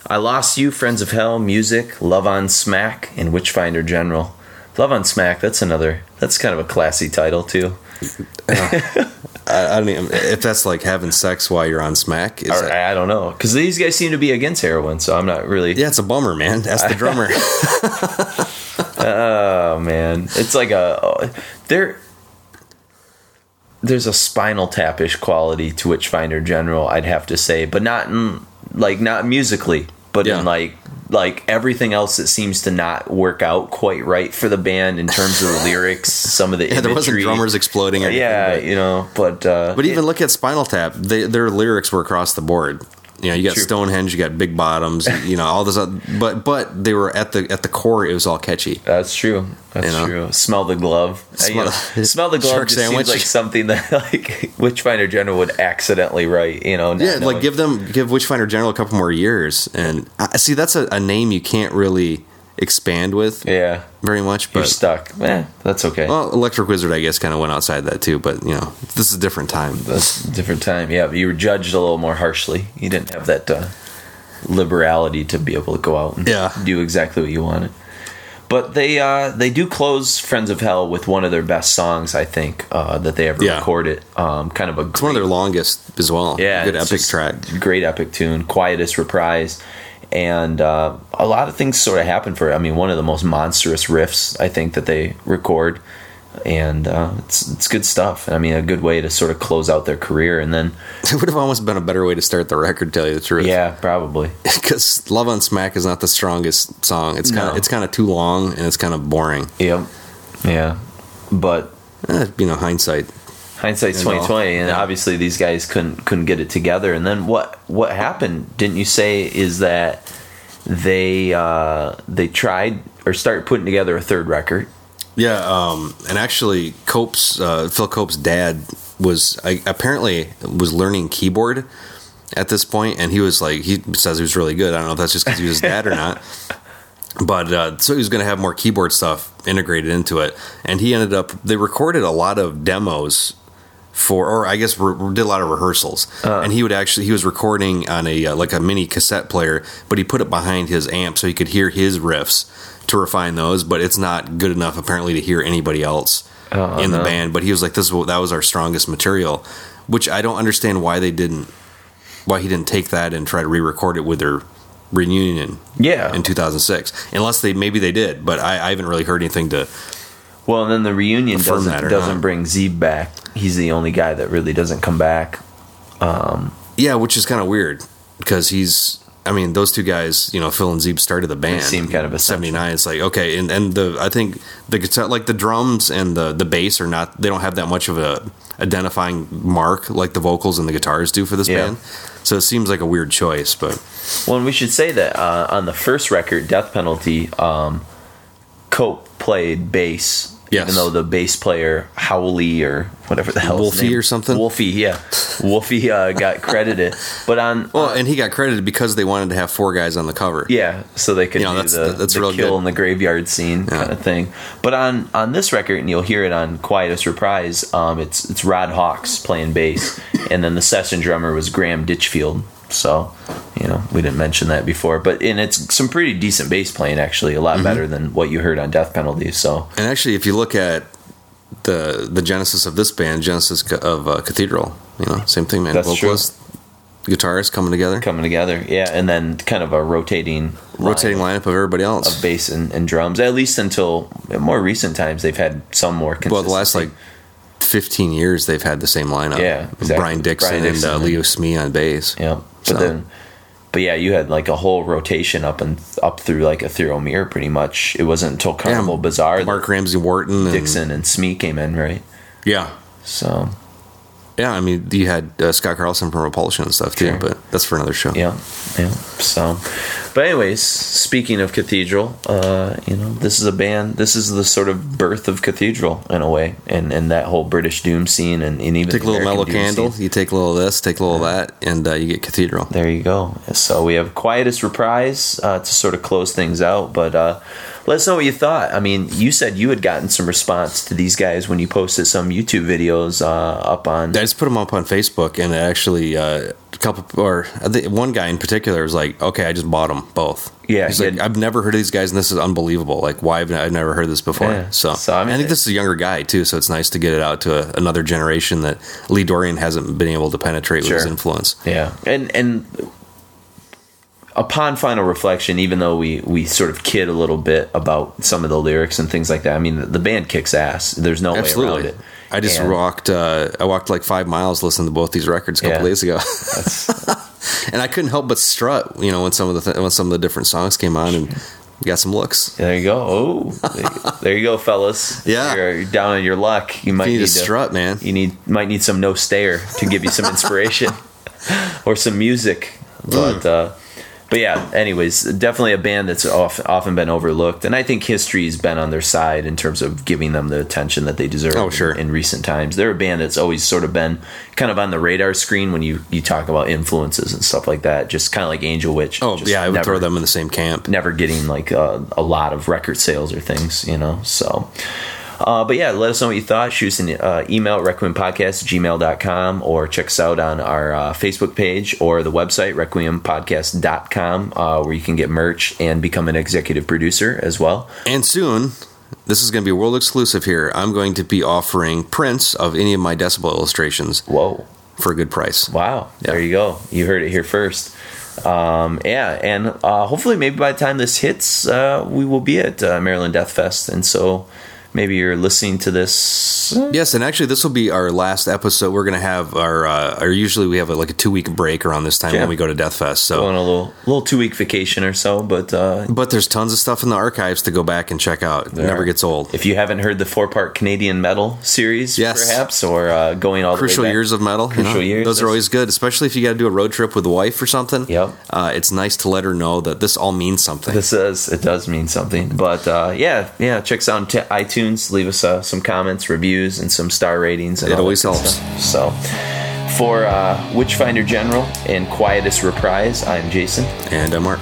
I Lost You, Friends of Hell, Music, Love on Smack, and Witchfinder General. Love on Smack, that's another, that's kind of a classy title, too. I, I don't even, if that's like having sex while you're on smack. Is or, that, I don't know, because these guys seem to be against heroin, so I'm not really... Yeah, it's a bummer, man. Ask the drummer. Oh, man. It's like a... There, there's a Spinal Tap-ish quality to Witchfinder General, I'd have to say, but not in, like, not musically, but yeah. in, like, like everything else that seems to not work out quite right for the band in terms of the lyrics, some of the imagery. Yeah, there wasn't drummers exploding or anything. Yeah, but, you know, but... Uh, but even it, look at Spinal Tap. They, their lyrics were across the board. You know, you got true. Stonehenge, you got Big Bottoms, you know, all this other, but but they were at the at the core, it was all catchy. That's true. That's you know? true. Smell the Glove. Smell, uh, you know, Smell the Glove Shark just sandwich. Seems like something that like Witchfinder General would accidentally write, you know. Yeah, knowing. Like give them give Witchfinder General a couple more years, and I see that's a, a name you can't really expand with. Yeah. Very much, but you're stuck. Eh, that's okay. Well, Electric Wizard, I guess, kind of went outside that too, but you know, this is a different time. That's a different time. Yeah, but you were judged a little more harshly. You didn't have that uh, liberality to be able to go out and yeah. do exactly what you wanted. But they uh, they do close Friends of Hell with one of their best songs, I think, uh, that they ever yeah. recorded. Um, kind of a great, it's one of their longest as well. Yeah, good epic track, great epic tune, Quietest Reprise. And uh, a lot of things sort of happen for it. I mean, one of the most monstrous riffs, I think, that they record. And uh, it's it's good stuff. I mean, a good way to sort of close out their career. And then it would have almost been a better way to start the record, to tell you the truth. Yeah, probably. Because Love on Smack is not the strongest song. It's kind of no. it's kind of too long, and it's kind of boring. Yep. Yeah. But, eh, you know, hindsight. Hindsight's twenty twenty, and obviously these guys couldn't couldn't get it together. And then what what happened? Didn't you say is that they uh, they tried or started putting together a third record? Yeah, um, and actually, Cope's uh, Phil Cope's dad was I, apparently was learning keyboard at this point, and he was like he says he was really good. I don't know if that's just because he was his dad or not. But uh, so he was going to have more keyboard stuff integrated into it, and he ended up they recorded a lot of demos. For or I guess re- did a lot of rehearsals, uh, and he would actually he was recording on a uh, like a mini cassette player, but he put it behind his amp so he could hear his riffs to refine those. But it's not good enough apparently to hear anybody else uh, in the no. band. But he was like, "This is what, that was our strongest material," which I don't understand why they didn't why he didn't take that and try to re-record it with their reunion. Yeah. In two thousand six, unless they maybe they did, but I, I haven't really heard anything to. Well, and then the reunion doesn't doesn't not. bring Zeeb back. He's the only guy that really doesn't come back. Um, yeah, which is kind of weird because he's. I mean, those two guys, you know, Phil and Zeeb started the band. They seem kind of a seventy-nine. It's like okay, and, and the I think the guitar, like the drums and the, the bass are not. They don't have that much of a identifying mark like the vocals and the guitars do for this yeah. band. So it seems like a weird choice, but. Well, and we should say that uh, on the first record, Death Penalty, um, Cope played bass. Yes. Even though the bass player, Howley, or whatever the hell Wolfie or something? Wolfie, yeah. Wolfie uh, got credited. But on Well, uh, and he got credited because they wanted to have four guys on the cover. Yeah, so they could you know, do that's, the, that's the real kill good. In the graveyard scene yeah. kind of thing. But on, on this record, and you'll hear it on Quietest Reprise, um, it's it's Rod Hawks playing bass. And then the session drummer was Graham Ditchfield. So, you know, we didn't mention that before. But and it's some pretty decent bass playing, actually, a lot mm-hmm. better than what you heard on Death Penalty. So, and actually, if you look at the the genesis of this band, genesis of uh, Cathedral, you know, same thing, man. That's vocalist, true. Guitarist coming together. Coming together, yeah. And then kind of a rotating rotating lineup, lineup of everybody else. Of bass and, and drums, at least until more recent times, they've had some more consistency. Well, the last, like, fifteen years, they've had the same lineup. Yeah, exactly. Brian Dixon, Brian Dixon and uh, Leo Smee on bass. Yeah. But so. then, but yeah, you had like a whole rotation up and up through like a Thiromere pretty much. It wasn't until Carnival yeah, Bazaar, Mark Ramsey Wharton, Dixon, and, and Smee came in, right? Yeah. So. Yeah, I mean, you had uh, Scott Carlson from Repulsion and stuff too, sure. but that's for another show. Yeah, yeah. So, but anyways, speaking of Cathedral, uh, you know, this is a band. This is the sort of birth of Cathedral in a way, and, and that whole British doom scene, and, and even take a little Mellow Candle. You take a little of this, take a little of that, and uh, you get Cathedral. There you go. So we have Quietest Reprise uh, to sort of close things out, but. Uh, Let us know what you thought. I mean, you said you had gotten some response to these guys when you posted some YouTube videos uh, up on... I just put them up on Facebook, and actually uh, a couple, or I think one guy in particular was like, okay, I just bought them both. Yeah. He's like, I've never heard of these guys, and this is unbelievable. Like, why have I've never heard this before? Yeah. So, so I, mean, I think this is a younger guy, too, so it's nice to get it out to a, another generation that Lee Dorian hasn't been able to penetrate sure. with his influence. Yeah. And... and upon final reflection, even though we, we sort of kid a little bit about some of the lyrics and things like that, I mean, the, the band kicks ass. There's no Absolutely. way around it. I just and, walked uh, I walked like five miles listening to both these records a couple yeah, days ago. That's, and I couldn't help but strut, you know, when some of the th- when some of the different songs came on and got some looks. There you go. Oh, there you go, fellas. Yeah. You're down on your luck. You might you need, need to strut, man. You need might need some no stayer to give you some inspiration or some music. But... Mm. Uh, But yeah, anyways, definitely a band that's often been overlooked, and I think history's been on their side in terms of giving them the attention that they deserve oh, sure. in, in recent times. They're a band that's always sort of been kind of on the radar screen when you, you talk about influences and stuff like that, just kind of like Angel Witch. Oh, just yeah, I would never, throw them in the same camp. Never getting like a, a lot of record sales or things, you know, so... Uh, but yeah, let us know what you thought. Shoot us an uh, email at requiem podcast at gmail dot com or check us out on our uh, Facebook page or the website, requiem podcast dot com, uh, where you can get merch and become an executive producer as well. And soon, this is going to be a world exclusive here. I'm going to be offering prints of any of my decibel illustrations. Whoa. For a good price. Wow. Yeah. There you go. You heard it here first. Um, yeah, and uh, hopefully maybe by the time this hits, uh, we will be at uh, Maryland Death Fest. And so... maybe you're listening to this. Yes, and actually this will be our last episode. We're going to have our, uh, our usually we have a, like a two-week break around this time yeah. when we go to Death Fest. So going a little little two-week vacation or so. But uh, but there's tons of stuff in the archives to go back and check out. It never are. gets old. If you haven't heard the four-part Canadian Metal series, yes. perhaps, or uh, going all Crucial the way back. Crucial Years of Metal. Crucial you know, Years. Those are always good, especially if you got to do a road trip with the wife or something. Yep. Uh, it's nice to let her know that this all means something. This is. It does mean something. But uh, yeah, yeah, check us out on t- iTunes. Leave us uh, some comments, reviews, and some star ratings. And it always helps. So, for uh, Witchfinder General and Quietus Reprise, I'm Jason. And I'm Mark.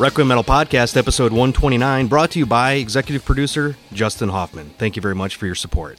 Requiem Metal Podcast, episode one twenty-nine, brought to you by executive producer Justin Hofman. Thank you very much for your support.